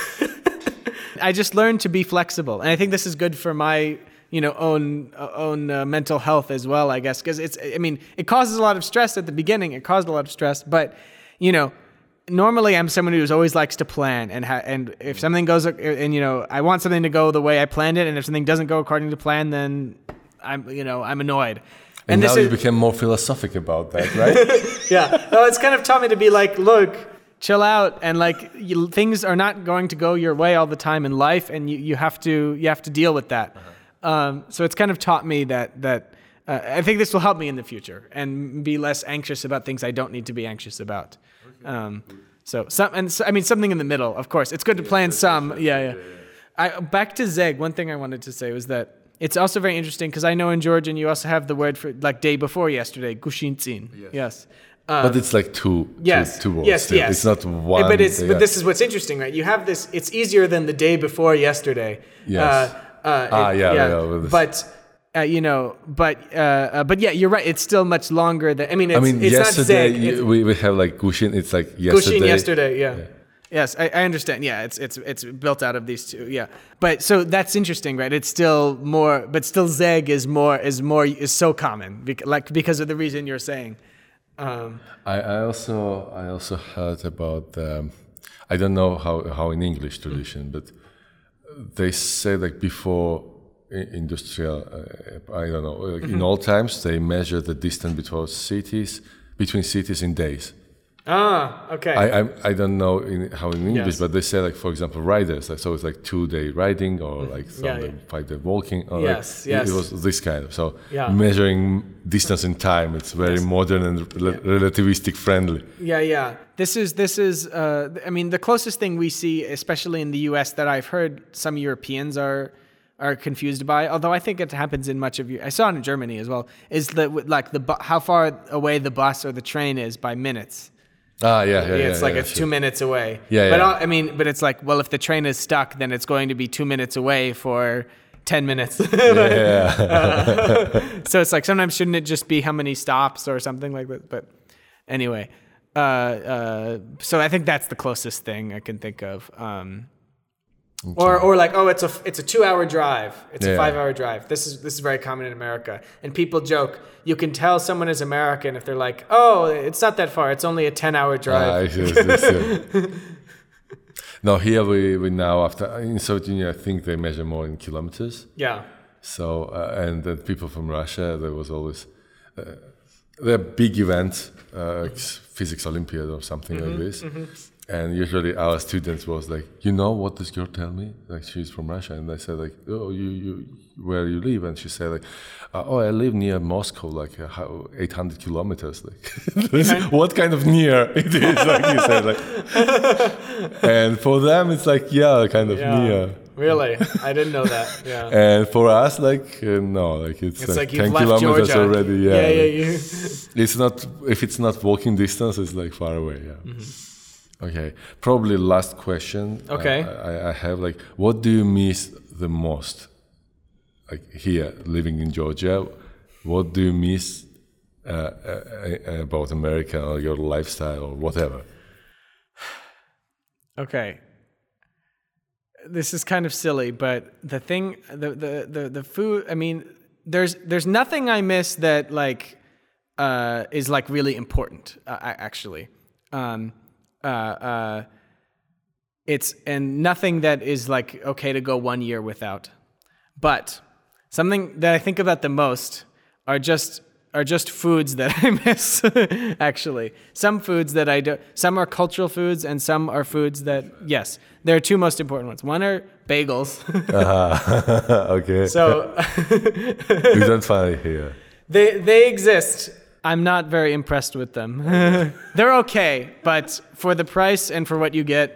I just learned to be flexible, and I think this is good for my, own mental health as well, I guess, because it causes a lot of stress at the beginning. It caused a lot of stress, but normally I'm someone who always likes to plan, and if something goes, and I want something to go the way I planned it, and if something doesn't go according to plan, then I'm annoyed. And now you became more philosophic about that, right? Yeah. No, it's kind of taught me to be like, look. Chill out, and things are not going to go your way all the time in life, and you have to deal with that. Uh-huh. So it's kind of taught me that I think this will help me in the future and be less anxious about things I don't need to be anxious about. Okay. Something in the middle, of course. It's good to plan some. Back to zeg. One thing I wanted to say was that it's also very interesting because I know in Georgian you also have the word for like day before yesterday, gushintzin. Yes. But it's like two words. Yes. It's not one. But this is what's interesting, right? You have this. It's easier than the day before yesterday. Yes. You're right. It's still much longer than. It's yesterday. Not zeg, we have like Gushin. It's like yesterday. Gushin yesterday. Yeah. Yes, I understand. Yeah, it's built out of these two. Yeah, but so that's interesting, right? It's still more, but still zeg is so common, because of the reason you're saying. I also heard about I don't know how in English tradition, but they say like before industrial I don't know like in old times they measure the distance between cities in days. Okay. I don't know how in English, but they say like for example riders. So it's like 2-day riding or like 5-day walking. Or It was this kind of measuring distance in time. It's very modern and relativistic friendly. Yeah. This is. The closest thing we see, especially in the U.S., that I've heard some Europeans are confused by, although I think it happens in much of I saw it in Germany as well. Is the how far away the bus or the train is by minutes. It's 2 minutes away. But it's like, well, if the train is stuck, then it's going to be 2 minutes away for 10 minutes. So it's like sometimes shouldn't it just be how many stops or something like that? But anyway, so I think that's the closest thing I can think of. Okay. Or like, oh, it's a 2-hour drive. It's a 5-hour drive. This is very common in America. And people joke, you can tell someone is American if they're like, oh, it's not that far. It's only a 10-hour drive. No, here we now after in Soviet Union, I think they measure more in kilometers. Yeah. So and then people from Russia, there was always there are big events, physics Olympiad or something like this. Mm-hmm. And usually our students was like, you know what this girl tell me? Like she's from Russia. And I said like, oh, where you live? And she said like, oh, I live near Moscow, like 800 kilometers. Like, what kind of near it is? Like you said, like. And for them, it's like, kind of near. Really? I didn't know that. Yeah. And for us, like, no, like it's like 10 kilometers Georgia. Already. It's not, if it's not walking distance, it's like far away. Yeah. Mm-hmm. Okay, probably last question. Okay. I have like, what do you miss the most? Like here, living in Georgia, what do you miss about America or your lifestyle or whatever? Okay. This is kind of silly, but the food, there's nothing I miss that like is like really important, actually. It's and nothing that is like okay to go 1 year without, but something that I think about the most are just foods that I miss. Actually, some foods that I do. Some are cultural foods, and some are foods that there are two most important ones. One are bagels. Okay. So you don't find it here. They exist. I'm not very impressed with them. They're okay, but for the price and for what you get,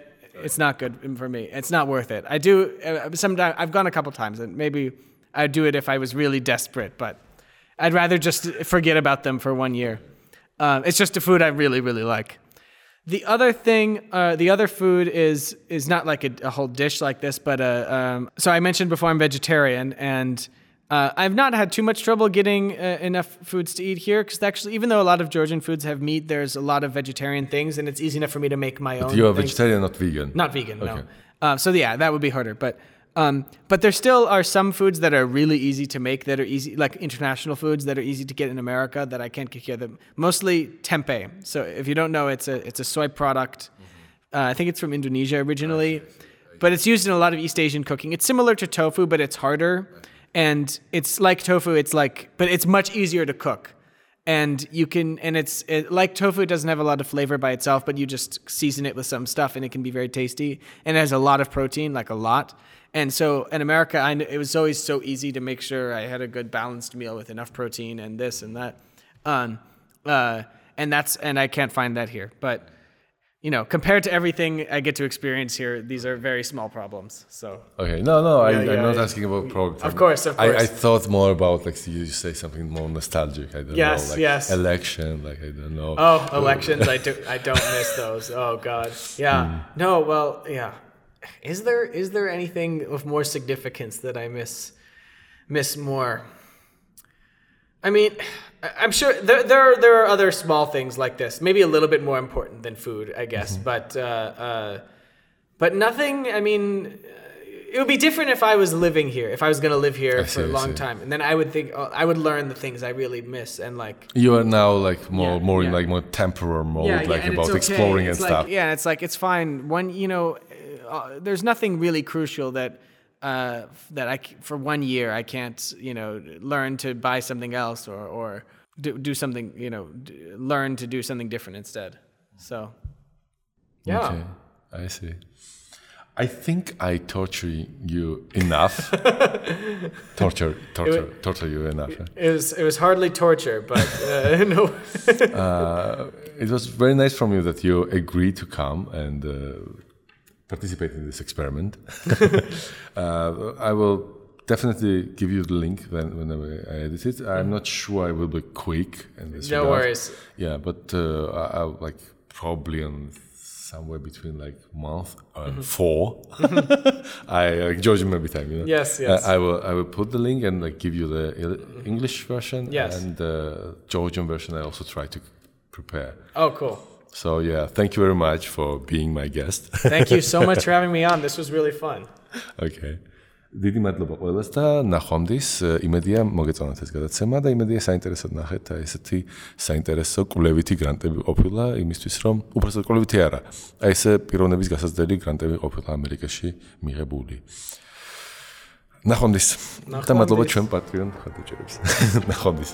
it's not good for me. It's not worth it. I do sometimes. I've gone a couple times, and maybe I'd do it if I was really desperate. But I'd rather just forget about them for 1 year. It's just a food I really, really like. The other thing, the other food is not like a whole dish like this, but so I mentioned before I'm vegetarian, and I've not had too much trouble getting enough foods to eat here, because actually, even though a lot of Georgian foods have meat, there's a lot of vegetarian things, and it's easy enough for me to make my own. But you're a vegetarian, not vegan? Not vegan, okay. No. So yeah, that would be harder. But there still are some foods that are really easy to make, that are easy, like international foods that are easy to get in America that I can't get here. Mostly tempeh. So if you don't know, it's a soy product. Mm-hmm. I think it's from Indonesia originally, but it's used in a lot of East Asian cooking. It's similar to tofu, but it's harder. Right. And it's like tofu, but it's much easier to cook. And like tofu, it doesn't have a lot of flavor by itself, but you just season it with some stuff and it can be very tasty. And it has a lot of protein, like a lot. And so in America, it was always so easy to make sure I had a good balanced meal with enough protein and this and that. And I can't find that here. But, compared to everything I get to experience here, these are very small problems. So okay, I'm not asking about problems. Of course. I thought more about you say something more nostalgic. I don't know, election. I don't know. Oh, elections! I don't miss those. Oh God, yeah. Mm. No, well, yeah. Is there anything of more significance that I miss more? I mean, I'm sure there are other small things like this, maybe a little bit more important than food, I guess. Mm-hmm. But nothing. I mean, it would be different if I was living here, if I was going to live here for a long time, and then I would think I would learn the things I really miss. And you are now more in temporal mode, about exploring and stuff. Yeah, it's fine. One, there's nothing really crucial that. For 1 year I can't, learn to buy something else or do something, learn to do something different instead. So, yeah. Okay, I see. I think I torture you enough. Torture you enough. Huh? It was hardly torture, but no. It was very nice from you that you agreed to come and. Participate in this experiment. I will definitely give you the link when I edit it. I'm not sure I will be quick. No worries. Yeah, but I'll probably on somewhere between month and 4. I Georgian maybe time. Yes. I will put the link and give you the English version and the Georgian version. I also try to prepare. Oh, cool. So, thank you very much for being my guest. Thank you so much for having me on. This was really fun. Okay. დიდი მადლობა ყველასა. Ნახვამდის. Იმედია მოგეწონათ ეს გადაცემა და იმედია საინტერესოდ ნახეთ აი ესეთი საინტერესო კვლევითი გრანტები ყოფილა იმისთვის რომ უბრალოდ კვლევითი არა. აი ესე პიროვნების გასაზრდელი გრანტები ყოფილა ამერიკაში მიღებული. ნახვამდის. და მადლობა ჩვენ პატრიონ ხარდაჭერებს. ნახვამდის.